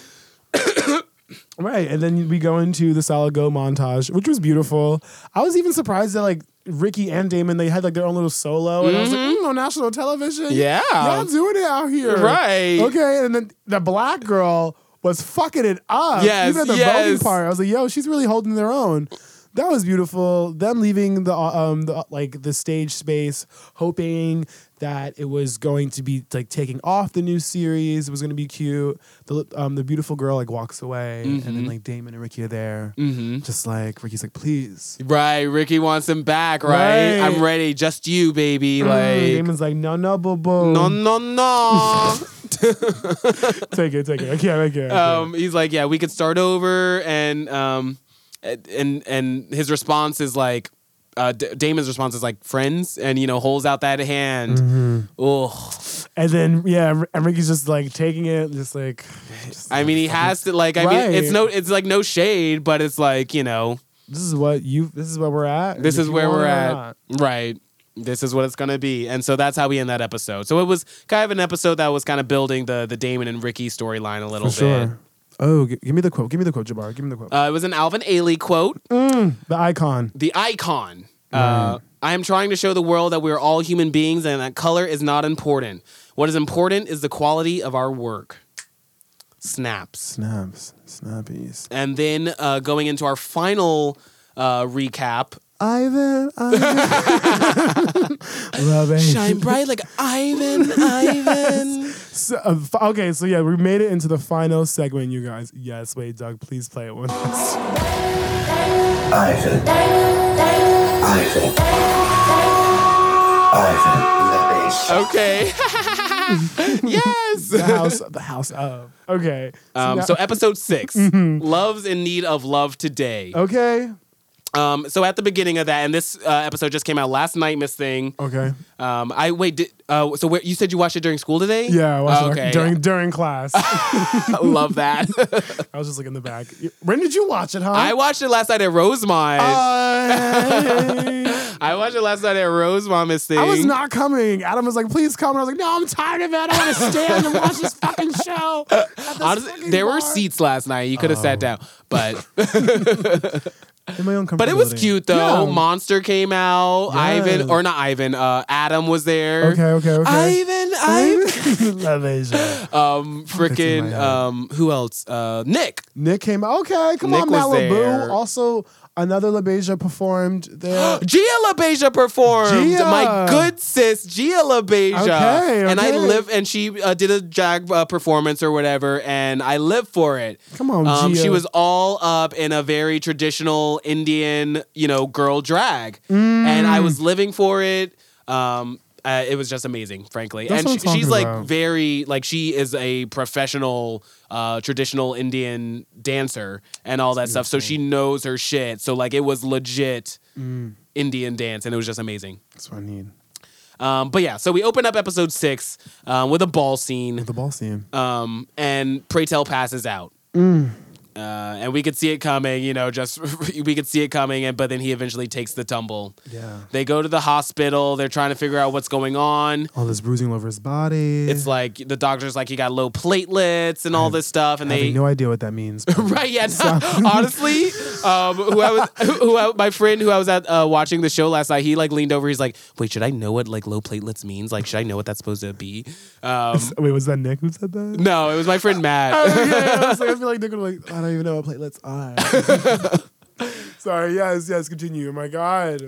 Right. And then we go into the Solid Go montage, which was beautiful. I was even surprised that, like, Ricky and Damon, they had like their own little solo. And I was like, on national television? Yeah. Y'all doing it out here. Right. Okay. And then the black girl was fucking it up. Yes. Even at the voting part. I was like, yo, she's really holding their own. That was beautiful. Them leaving the stage space, hoping that it was going to be like taking off the new series. It was going to be cute. The beautiful girl like walks away, and then like Damon and Ricky are there, just like Ricky's like, please, right? Ricky wants him back, right? I'm ready, just you, baby. Like Damon's like, no, boo boo, no. Take it. I can't. He's like, yeah, we could start over, and his response is like. Damon's response is like friends, and holds out that hand. Oh, and then and Ricky's just like taking it, he has to like. I mean, it's like no shade, but it's like this is where we're at. This is where we're at, right? This is what it's gonna be, and so that's how we end that episode. So it was kind of an episode that was kind of building the Damon and Ricky storyline a little bit. Oh, give me the quote. Give me the quote, Jabbar. Give me the quote. It was an Alvin Ailey quote. The icon. The icon. I am trying to show the world that we're all human beings and that color is not important. What is important is the quality of our work. Snaps. Snappies. And then going into our final recap. Ivan. Love it. Shine bright like Ivan, Ivan. So, we made it into the final segment, you guys. Yes, wait, Doug, please play it with us. Ivan. Okay. Yes. The house of. Okay. So episode 6, Love's in Need of Love Today. Okay. So at the beginning of that, and this episode just came out last night, Miss Thing. Okay. You said you watched it during school today? Yeah, I watched it during class. Love that. I was just like in the back. When did you watch it, huh? I watched it last night at Rosemont. I watched it last night at Rosemont, Miss Thing. I was not coming. Adam was like, please come. And I was like, no, I'm tired of it. I want to stand and watch this fucking show. Honestly, there were seats last night. You could have sat down, but... In my own company. But it was cute though. Yeah. Monster came out. Yes. Adam was there. Okay. Ivan. Love Asia. Freaking. Who else? Nick. Nick came out. Okay, come Nick on, Malibu. There. Also, another LaBeija performed there. Gia LaBeija performed. My good sis, Gia LaBeija. Okay. And I live, and she did a drag performance or whatever, and I live for it. Come on, Gia. She was all up in a very traditional Indian, girl drag. And I was living for it. It was just amazing, frankly. That's and she's like about. Very, like she is a professional traditional Indian dancer and all that stuff. So she knows her shit. So like it was legit Indian dance and it was just amazing. That's what I need. But yeah, so we open up episode 6 with a ball scene. And Pray Tell passes out. And we could see it coming, you know, just we could see it coming. And but then he eventually takes the tumble. Yeah. They go to the hospital. They're trying to figure out what's going on. All this bruising all over his body. It's like the doctor's like, he got low platelets and all this stuff. And they have no idea what that means. Right. Yeah. No, honestly, my friend who I was at watching the show last night, he like leaned over. He's like, wait, should I know what like low platelets means? Like, should I know what that's supposed to be? Wait, was that Nick who said that? No, it was my friend Matt. I feel like Nick would like, I don't even know what platelets are. Sorry. Yes. Continue. Oh my God.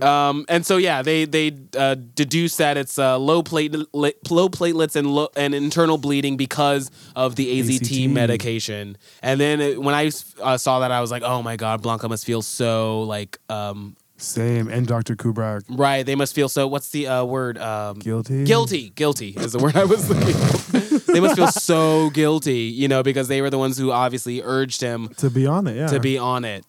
And so yeah, they deduce that it's low platelets and internal bleeding because of the AZT medication. And then when I saw that, I was like, oh my God, Blanca must feel so like same. And Dr. Kubrak. Right. They must feel so. What's the word? Guilty. Guilty is the word I was thinking. They must feel so guilty, you know, because they were the ones who obviously urged him to be on it. Yeah. To be on it.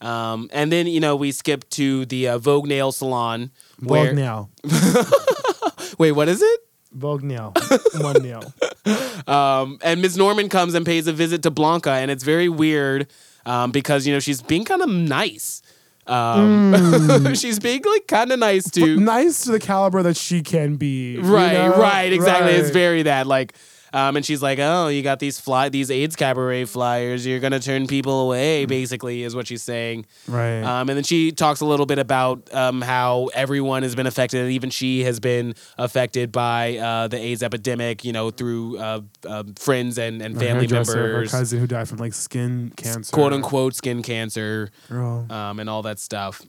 And then, you know, we skip to the Vogue Nail Salon. Vogue Nail. Wait, what is it? Vogue Nail. One nail. And Ms. Norman comes and pays a visit to Blanca. And it's very weird because, you know, she's being kind of nice. She's being like kind of nice to. Nice to the caliber that she can be. Right, you know? Right, exactly. Right. It's very that like. And she's like, oh, you got these AIDS cabaret flyers. You're going to turn people away, basically, is what she's saying. Right. And then she talks a little bit about how everyone has been affected, and even she has been affected by the AIDS epidemic, you know, through friends and family members. Her cousin who died from, like, skin cancer. Quote-unquote skin cancer. Girl. And all that stuff.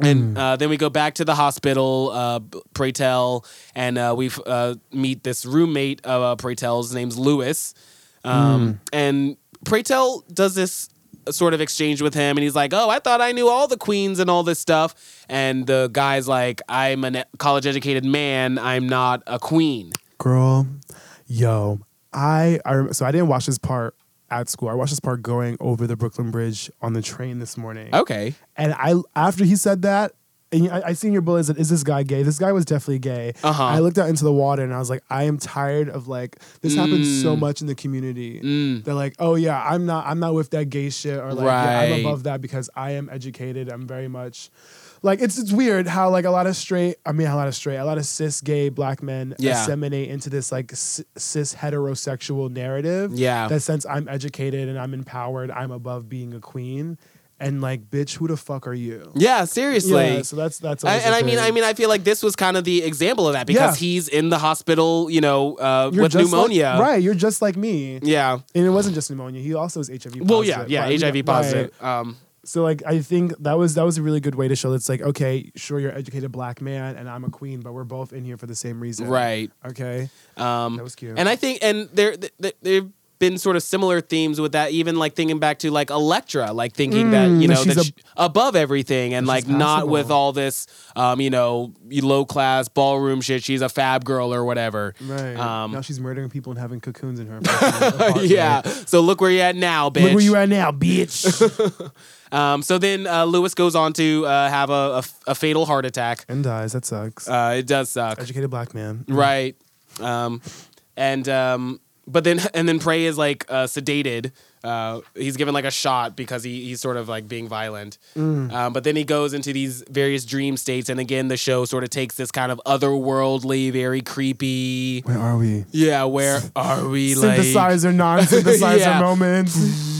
And then we go back to the hospital, Pray Tell, and we meet this roommate of Pray Tell's. His name's Lewis. And Pray Tell does this sort of exchange with him, and he's like, oh, I thought I knew all the queens and all this stuff. And the guy's like, I'm a college-educated man. I'm not a queen. Girl, yo. So I didn't watch this part at school. I watched this part going over the Brooklyn Bridge on the train this morning. Okay. And after he said that, and I seen your bullet, said, is this guy gay? This guy was definitely gay. Uh-huh. I looked out into the water and I was like, I am tired of like, this happens so much in the community. They're like, oh yeah, I'm not with that gay shit, or like, right. Yeah, I'm above that because I am educated. I'm very much like, it's weird how like a lot of cis gay black men disseminate into this like cis heterosexual narrative. Yeah. That sense I'm educated and I'm empowered, I'm above being a queen. And like, bitch, who the fuck are you? Yeah, seriously. Yeah, so that's. I feel like this was kind of the example of that because he's in the hospital, you know, with pneumonia. Like, right, you're just like me. Yeah, and it wasn't just pneumonia. He also was HIV positive. Well, HIV positive. Right. So like, I think that was a really good way to show it's like, okay, sure, you're an educated black man and I'm a queen, but we're both in here for the same reason. Right. Okay. That was cute. And I think, and they're been sort of similar themes with that, even like thinking back to like Elektra, like thinking that, you know, that she's above everything and like not with all this, you know, low class ballroom shit. She's a fab girl or whatever. Right. Now she's murdering people and having cocoons in her apartment. Yeah. So look where you're at now, bitch. Look where you at now, bitch. So then Lewis goes on to have a fatal heart attack. And dies. That sucks. It does suck. Educated black man. Right. But then Prey is like sedated. He's given like a shot because he's sort of like being violent. But then he goes into these various dream states. And again, the show sort of takes this kind of otherworldly, very creepy. Where are we? Yeah, where are we? Synthesizer, non-synthesizer moments.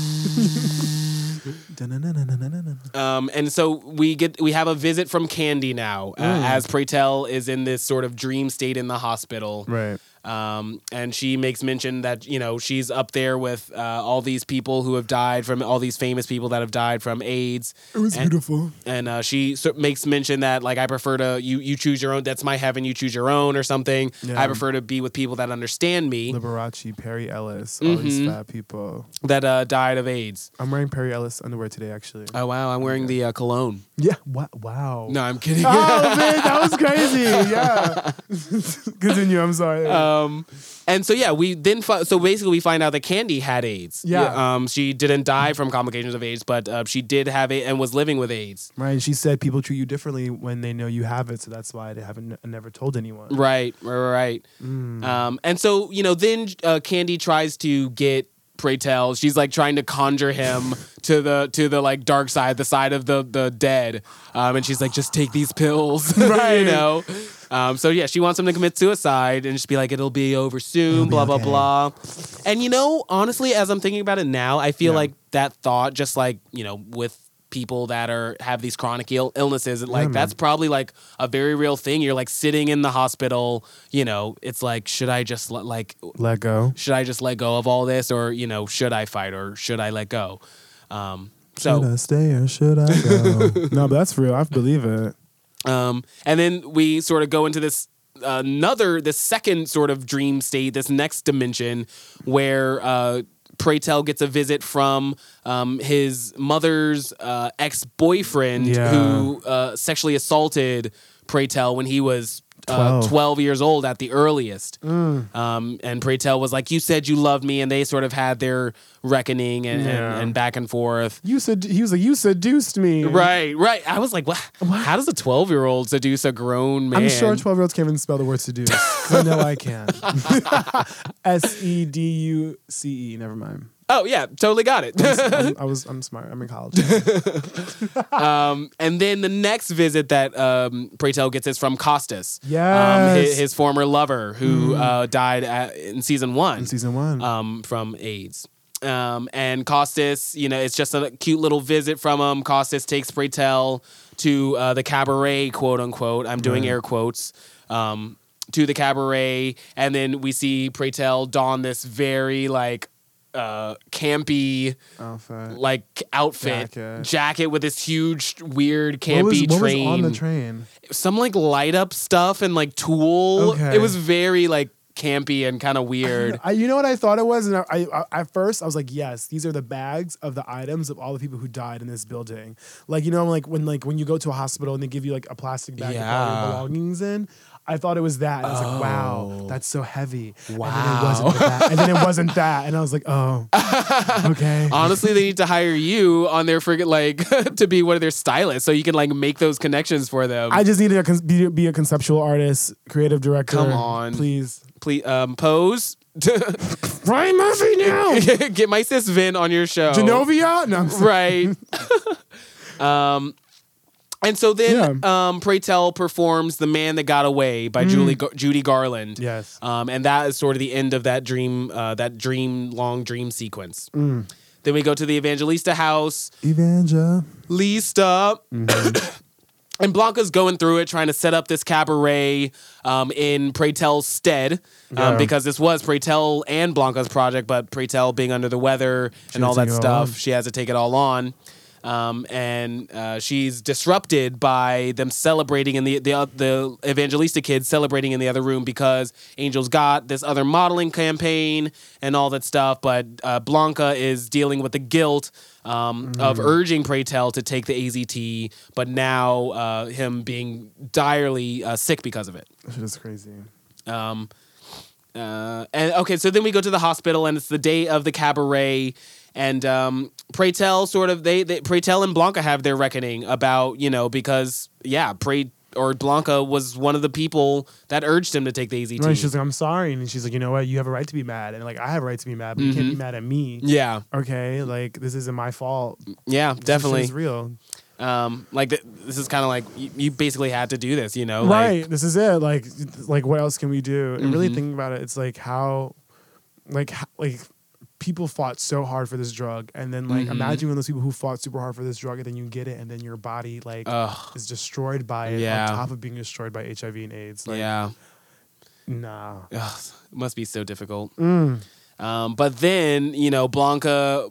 And so we have a visit from Candy now, as Pray Tell is in this sort of dream state in the hospital. Right. And she makes mention that, you know, she's up there with all these people who have died from all these famous people that have died from AIDS. It was beautiful. And she makes mention that, like, I prefer to, you choose your own. That's my heaven. You choose your own or something. Yeah. I prefer to be with people that understand me. Liberace, Perry Ellis, all these fat people that died of AIDS. I'm wearing Perry Ellis underwear today, actually. Oh, wow. I'm wearing the cologne. Yeah. Wow. No, I'm kidding. Oh, man, that was crazy. Yeah. Continue. I'm sorry. And so yeah, we then so basically we find out that Candy had AIDS. Yeah. She didn't die from complications of AIDS, but she did have it and was living with AIDS. Right. She said people treat you differently when they know you have it, so that's why I never told anyone. Right. Right. Mm. And so you know, then Candy tries to get Pray Tell. She's like trying to conjure him to the like dark side, the side of the dead. And she's like, just take these pills, right? You know. So yeah, she wants him to commit suicide and just be like, it'll be over soon, it'll blah, okay. blah, blah. And you know, honestly, as I'm thinking about it now, I feel like that thought, just like, you know, with people that have these chronic illnesses, like that's probably like a very real thing. You're like sitting in the hospital, you know, it's like, should I just let go? Should I just let go of all this? Or, you know, should I fight or should I let go? Should I stay or should I go? No, but that's real. I believe it. And then we sort of go into this this second sort of dream state, this next dimension where Pray Tell gets a visit from his mother's ex-boyfriend who sexually assaulted Pray Tell when he was 12 years old at the earliest. And Pray Tell was like, you said you loved me, and they sort of had their reckoning and back and forth. He was like, you seduced me. Right. I was like, what? How does a 12-year-old seduce a grown man? I'm sure 12-year-olds can't even spell the word seduce. I know I can. S-E-D-U-C-E. Never mind. Oh, yeah, totally got it. I'm smart. I'm in college. And then the next visit that Pray Tell gets is from Costas. Yes. His former lover who died in season one. From AIDS. And Costas, you know, it's just a cute little visit from him. Costas takes Pray Tell to the cabaret, quote unquote. I'm doing air quotes. To the cabaret. And then we see Pray Tell don this very, like, campy outfit. Like outfit jacket with this huge weird campy train. What was on the train? Some like light up stuff and like tulle. Okay. It was very like campy and kind of weird. You know what I thought it was? And I at first I was like, yes, these are the bags of the items of all the people who died in this building. Like, you know, like when you go to a hospital and they give you like a plastic bag with all your belongings in. I thought it was that. And I was like, wow, that's so heavy. Wow. And then it wasn't that. And I was like, oh, okay. Honestly, they need to hire you on their friggin' like to be one of their stylists so you can like make those connections for them. I just need to be a conceptual artist, creative director. Come on. Please. Pose. Ryan Murphy now. Get my sis Vin on your show. Genovia? No, I'm sorry. Right. And so then Pray Tell performs The Man That Got Away by Judy Garland. Yes. And that is sort of the end of that dream sequence. Then we go to the Evangelista house. Evangelista. Mm-hmm. And Blanca's going through it, trying to set up this cabaret in Pray Tell's stead, because this was Pray Tell and Blanca's project, but Pray Tell being under the weather and all that stuff, she has to take it all on. And she's disrupted by them celebrating in the Evangelista kids celebrating in the other room because Angel's got this other modeling campaign and all that stuff. But Blanca is dealing with the guilt of urging Pray Tell to take the AZT, but now him being direly sick because of it. That's crazy. And okay, so then we go to the hospital, and it's the day of the cabaret. And Pray Tell sort of Pray Tell and Blanca have their reckoning about, you know, because Blanca was one of the people that urged him to take the AZT. Right, she's like, I'm sorry, and she's like, you know what, you have a right to be mad, and like I have a right to be mad, but you can't be mad at me. Yeah, okay, like this isn't my fault. Yeah, definitely, it's real. This is kind of like you basically had to do this, you know? Right, like, this is it. Like what else can we do? And really thinking about it, it's like how people fought so hard for this drug, and then like imagine when those people who fought super hard for this drug, and then you get it, and then your body like is destroyed by it, on top of being destroyed by HIV and AIDS. Like, nah, it must be so difficult. But then, you know, Blanca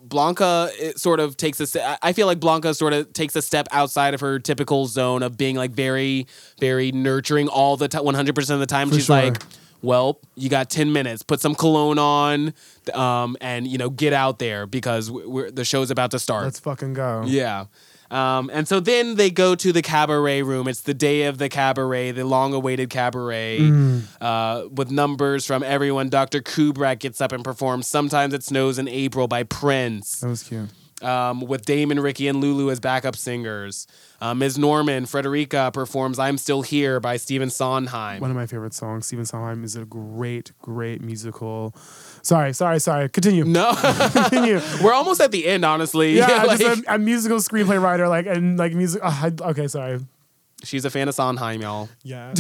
sort of takes I feel like Blanca sort of takes a step outside of her typical zone of being like very, very nurturing all the time, 100% of the time. For She's sure. like, well, you got 10 minutes, put some cologne on, and, you know, get out there because the show's about to start. Let's fucking go. Yeah. And so then they go to the cabaret room. It's the day of the cabaret, the long-awaited cabaret, with numbers from everyone. Dr. Kubrak gets up and performs Sometimes It Snows in April by Prince. That was cute. with Damon, Ricky, and Lulu as backup singers. Ms. Norman, Frederica performs I'm Still Here by Stephen Sondheim. One of my favorite songs. Stephen Sondheim is a great, great musical. Sorry. Continue. No. Continue. We're almost at the end, honestly. Yeah, like, just a musical screenplay writer, like, and like music. Okay, sorry. She's a fan of Sondheim, y'all. Yeah.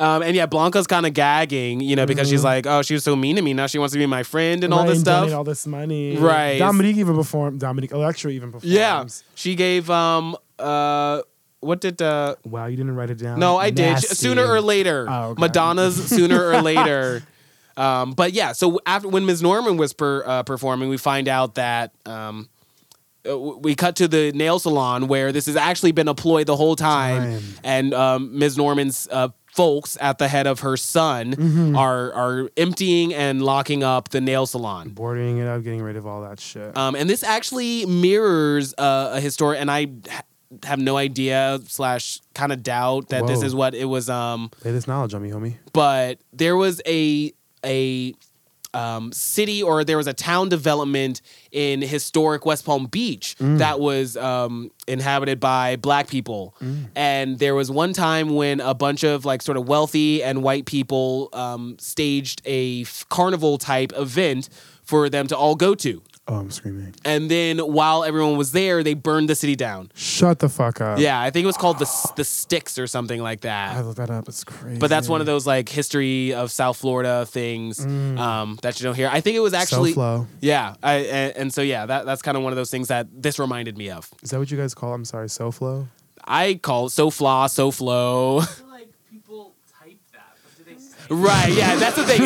And yeah, Blanca's kind of gagging, you know, because she's like, oh, she was so mean to me. Now she wants to be my friend and all this stuff. All this money. Right. Dominique even performed. Elektra even performed. Yeah. She gave, what did... wow, you didn't write it down. No, I did. Sooner or Later. Oh, okay. Madonna's Sooner or Later. But yeah, so after when Ms. Norman was performing, we find out that... we cut to the nail salon where this has actually been a ploy the whole time. And Ms. Norman's folks at the head of her son are emptying and locking up the nail salon. Boarding it up, getting rid of all that shit. And this actually mirrors a historic... And I have no idea / kind of doubt that this is what it was... Lay this knowledge on me, homie. But there was city, or there was a town development in historic West Palm Beach that was inhabited by black people. And there was one time when a bunch of like sort of wealthy and white people staged a carnival type event for them to all go to. Oh, I'm screaming. And then while everyone was there, they burned the city down. Shut the fuck up. Yeah, I think it was called the Sticks or something like that. I looked that up. It's crazy. But that's one of those like history of South Florida things that you don't hear. I think it was actually... South Flow. Yeah. That's kind of one of those things that this reminded me of. Is that what you guys call, I'm sorry, So Flow? I call it So Flaw, So Flow. Right, yeah, that's the thing.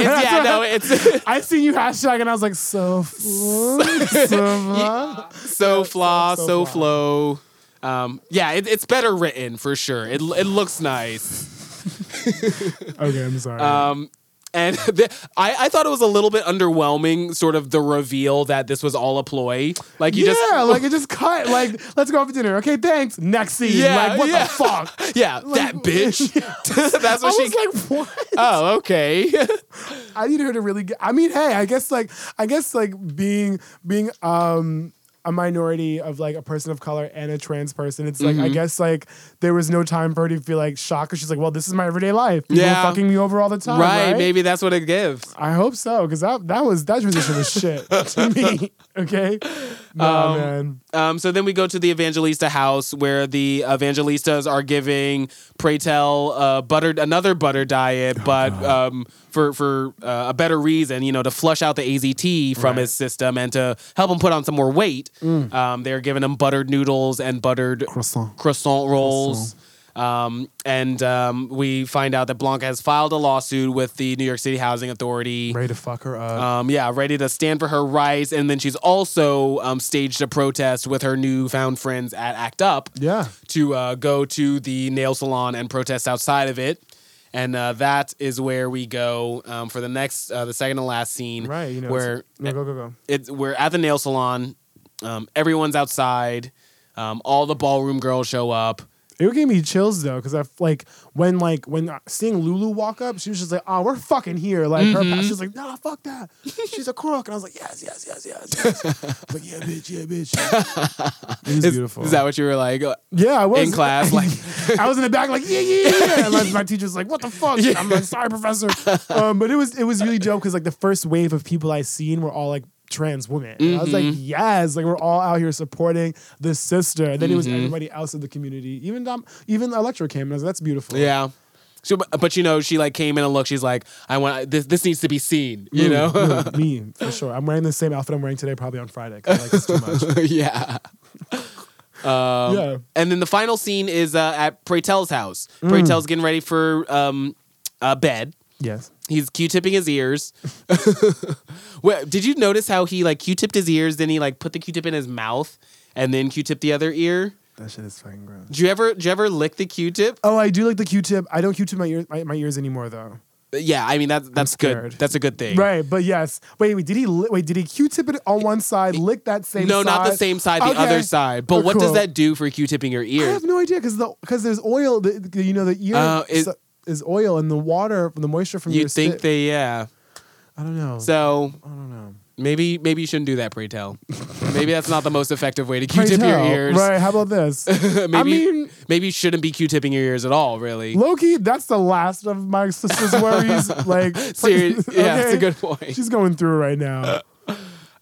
I've seen you hashtag and I was like, so flow. Yeah, it's better written for sure. It looks nice. Okay, I'm sorry. And I thought it was a little bit underwhelming, sort of the reveal that this was all a ploy. Like it just cut. Like, let's go out for dinner. Okay, thanks. Next scene. Yeah, like, what the fuck? Yeah, like, that bitch. That's what she was like. What? Oh, okay. I need her to really. I guess being a minority of like a person of color and a trans person. It's like, I guess like there was no time for her to feel like shocked. Cause she's like, well, this is my everyday life. People are fucking me over all the time. Right. Maybe that's what it gives. I hope so. Cause that transition was shit to me. Okay. Man. So then we go to the Evangelista house where the Evangelistas are giving Pray Tell another butter diet, for a better reason, you know, to flush out the AZT from his system and to help him put on some more weight. They're giving him buttered noodles and buttered croissant rolls. We find out that Blanca has filed a lawsuit with the New York City Housing Authority. Ready to fuck her up. Ready to stand for her rights. And then she's also staged a protest with her newfound friends at ACT UP to go to the nail salon and protest outside of it. And that is where we go for the next, the second to last scene. Right, you know. Where go. We're at the nail salon. Everyone's outside. All the ballroom girls show up. It gave me chills though, because when seeing Lulu walk up, she was just like, "Oh, we're fucking here!" Like her past, she's like, "Nah, fuck that." She's a crook, and I was like, "Yes." But yeah, bitch, it was beautiful. Is that what you were like? Yeah, I was in class. Like, I was in the back, like, yeah. And my teacher's like, "What the fuck?" Yeah. I'm like, "Sorry, professor." But it was really dope because like the first wave of people I seen were all like trans women. I was like, yes, like we're all out here supporting this sister. And then it was everybody else in the community. Even Elektra came and I was like, that's beautiful. Yeah. So, but you know, she like came in and looked, she's like, I want this needs to be seen, you know? Me, for sure. I'm wearing the same outfit I'm wearing today, probably on Friday, because I like this too much. Yeah. And then the final scene is at Pray Tell's house. Pray Tell's getting ready for a bed. Yes. He's Q-tipping his ears. Did you notice how he like Q-tipped his ears, then he like put the Q-tip in his mouth and then Q-tipped the other ear? That shit is fucking gross. Do you ever lick the Q-tip? Oh, I do lick the Q-tip. I don't Q-tip my ears anymore though. Yeah, I mean that's good. That's a good thing, right? But yes, wait. Did he Q-tip it on one side? Lick that same? No, side? No, not the same side. The other side. But what does that do for Q-tipping your ear? I have no idea because there's oil. You know the ear. Is oil and the water from the moisture from your skin. I don't know. So I don't know. Maybe you shouldn't do that, Pray Tell. Maybe that's not the most effective way to Q-tip your ears. Right, how about this? Maybe you shouldn't be Q-tipping your ears at all, really. Low-key, that's the last of my sister's worries. Like, seriously, okay? Yeah, that's a good point. She's going through it right now.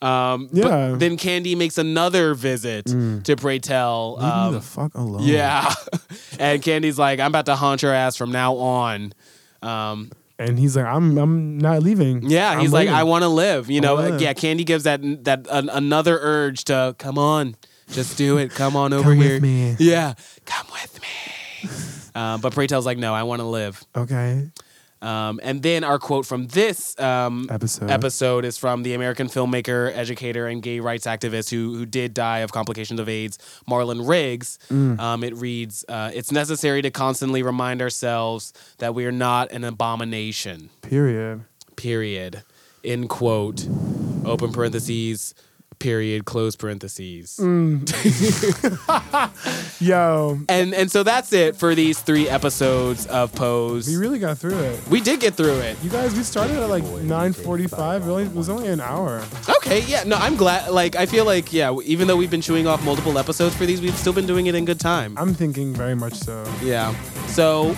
But then Candy makes another visit to Pray Tell. Leave me the fuck alone. Yeah. And Candy's like, I'm about to haunt your ass from now on. And he's like, I'm not leaving. Yeah, he's like, I want to live. You know, yeah. Candy gives that another urge to come on, just do it. Come on over here. Come with me. Yeah, come with me. But Pray Tell's like, no, I want to live. Okay. And then our quote from this episode is from the American filmmaker, educator, and gay rights activist who did die of complications of AIDS, Marlon Riggs. It reads, it's necessary to constantly remind ourselves that we are not an abomination. Period. End quote. Open parentheses. Period. Close parentheses. Yo. And so that's it for these 3 episodes of Pose. We really got through it. We did get through it. You guys, we started at like 9:45. Really, it was only an hour. Okay. Yeah. No, I'm glad. Like, I feel like, yeah, even though we've been chewing off multiple episodes for these, we've still been doing it in good time. I'm thinking very much so. Yeah. So...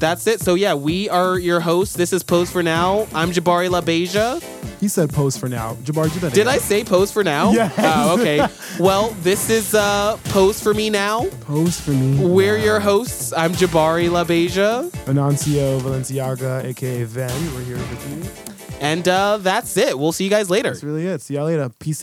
that's it. So yeah, we are your hosts. This is Pose for Now. I'm Jabari LaBeija. He said Pose for Now. Jabari, you better. Did I say Pose for Now? Yeah. Oh, okay. Well, this is Pose for Me Now. Pose for Me. We're your hosts. I'm Jabari LaBeija. Anancio Valenciaga, aka Ven. We're here with you. And that's it. We'll see you guys later. That's really it. See y'all later. Peace out.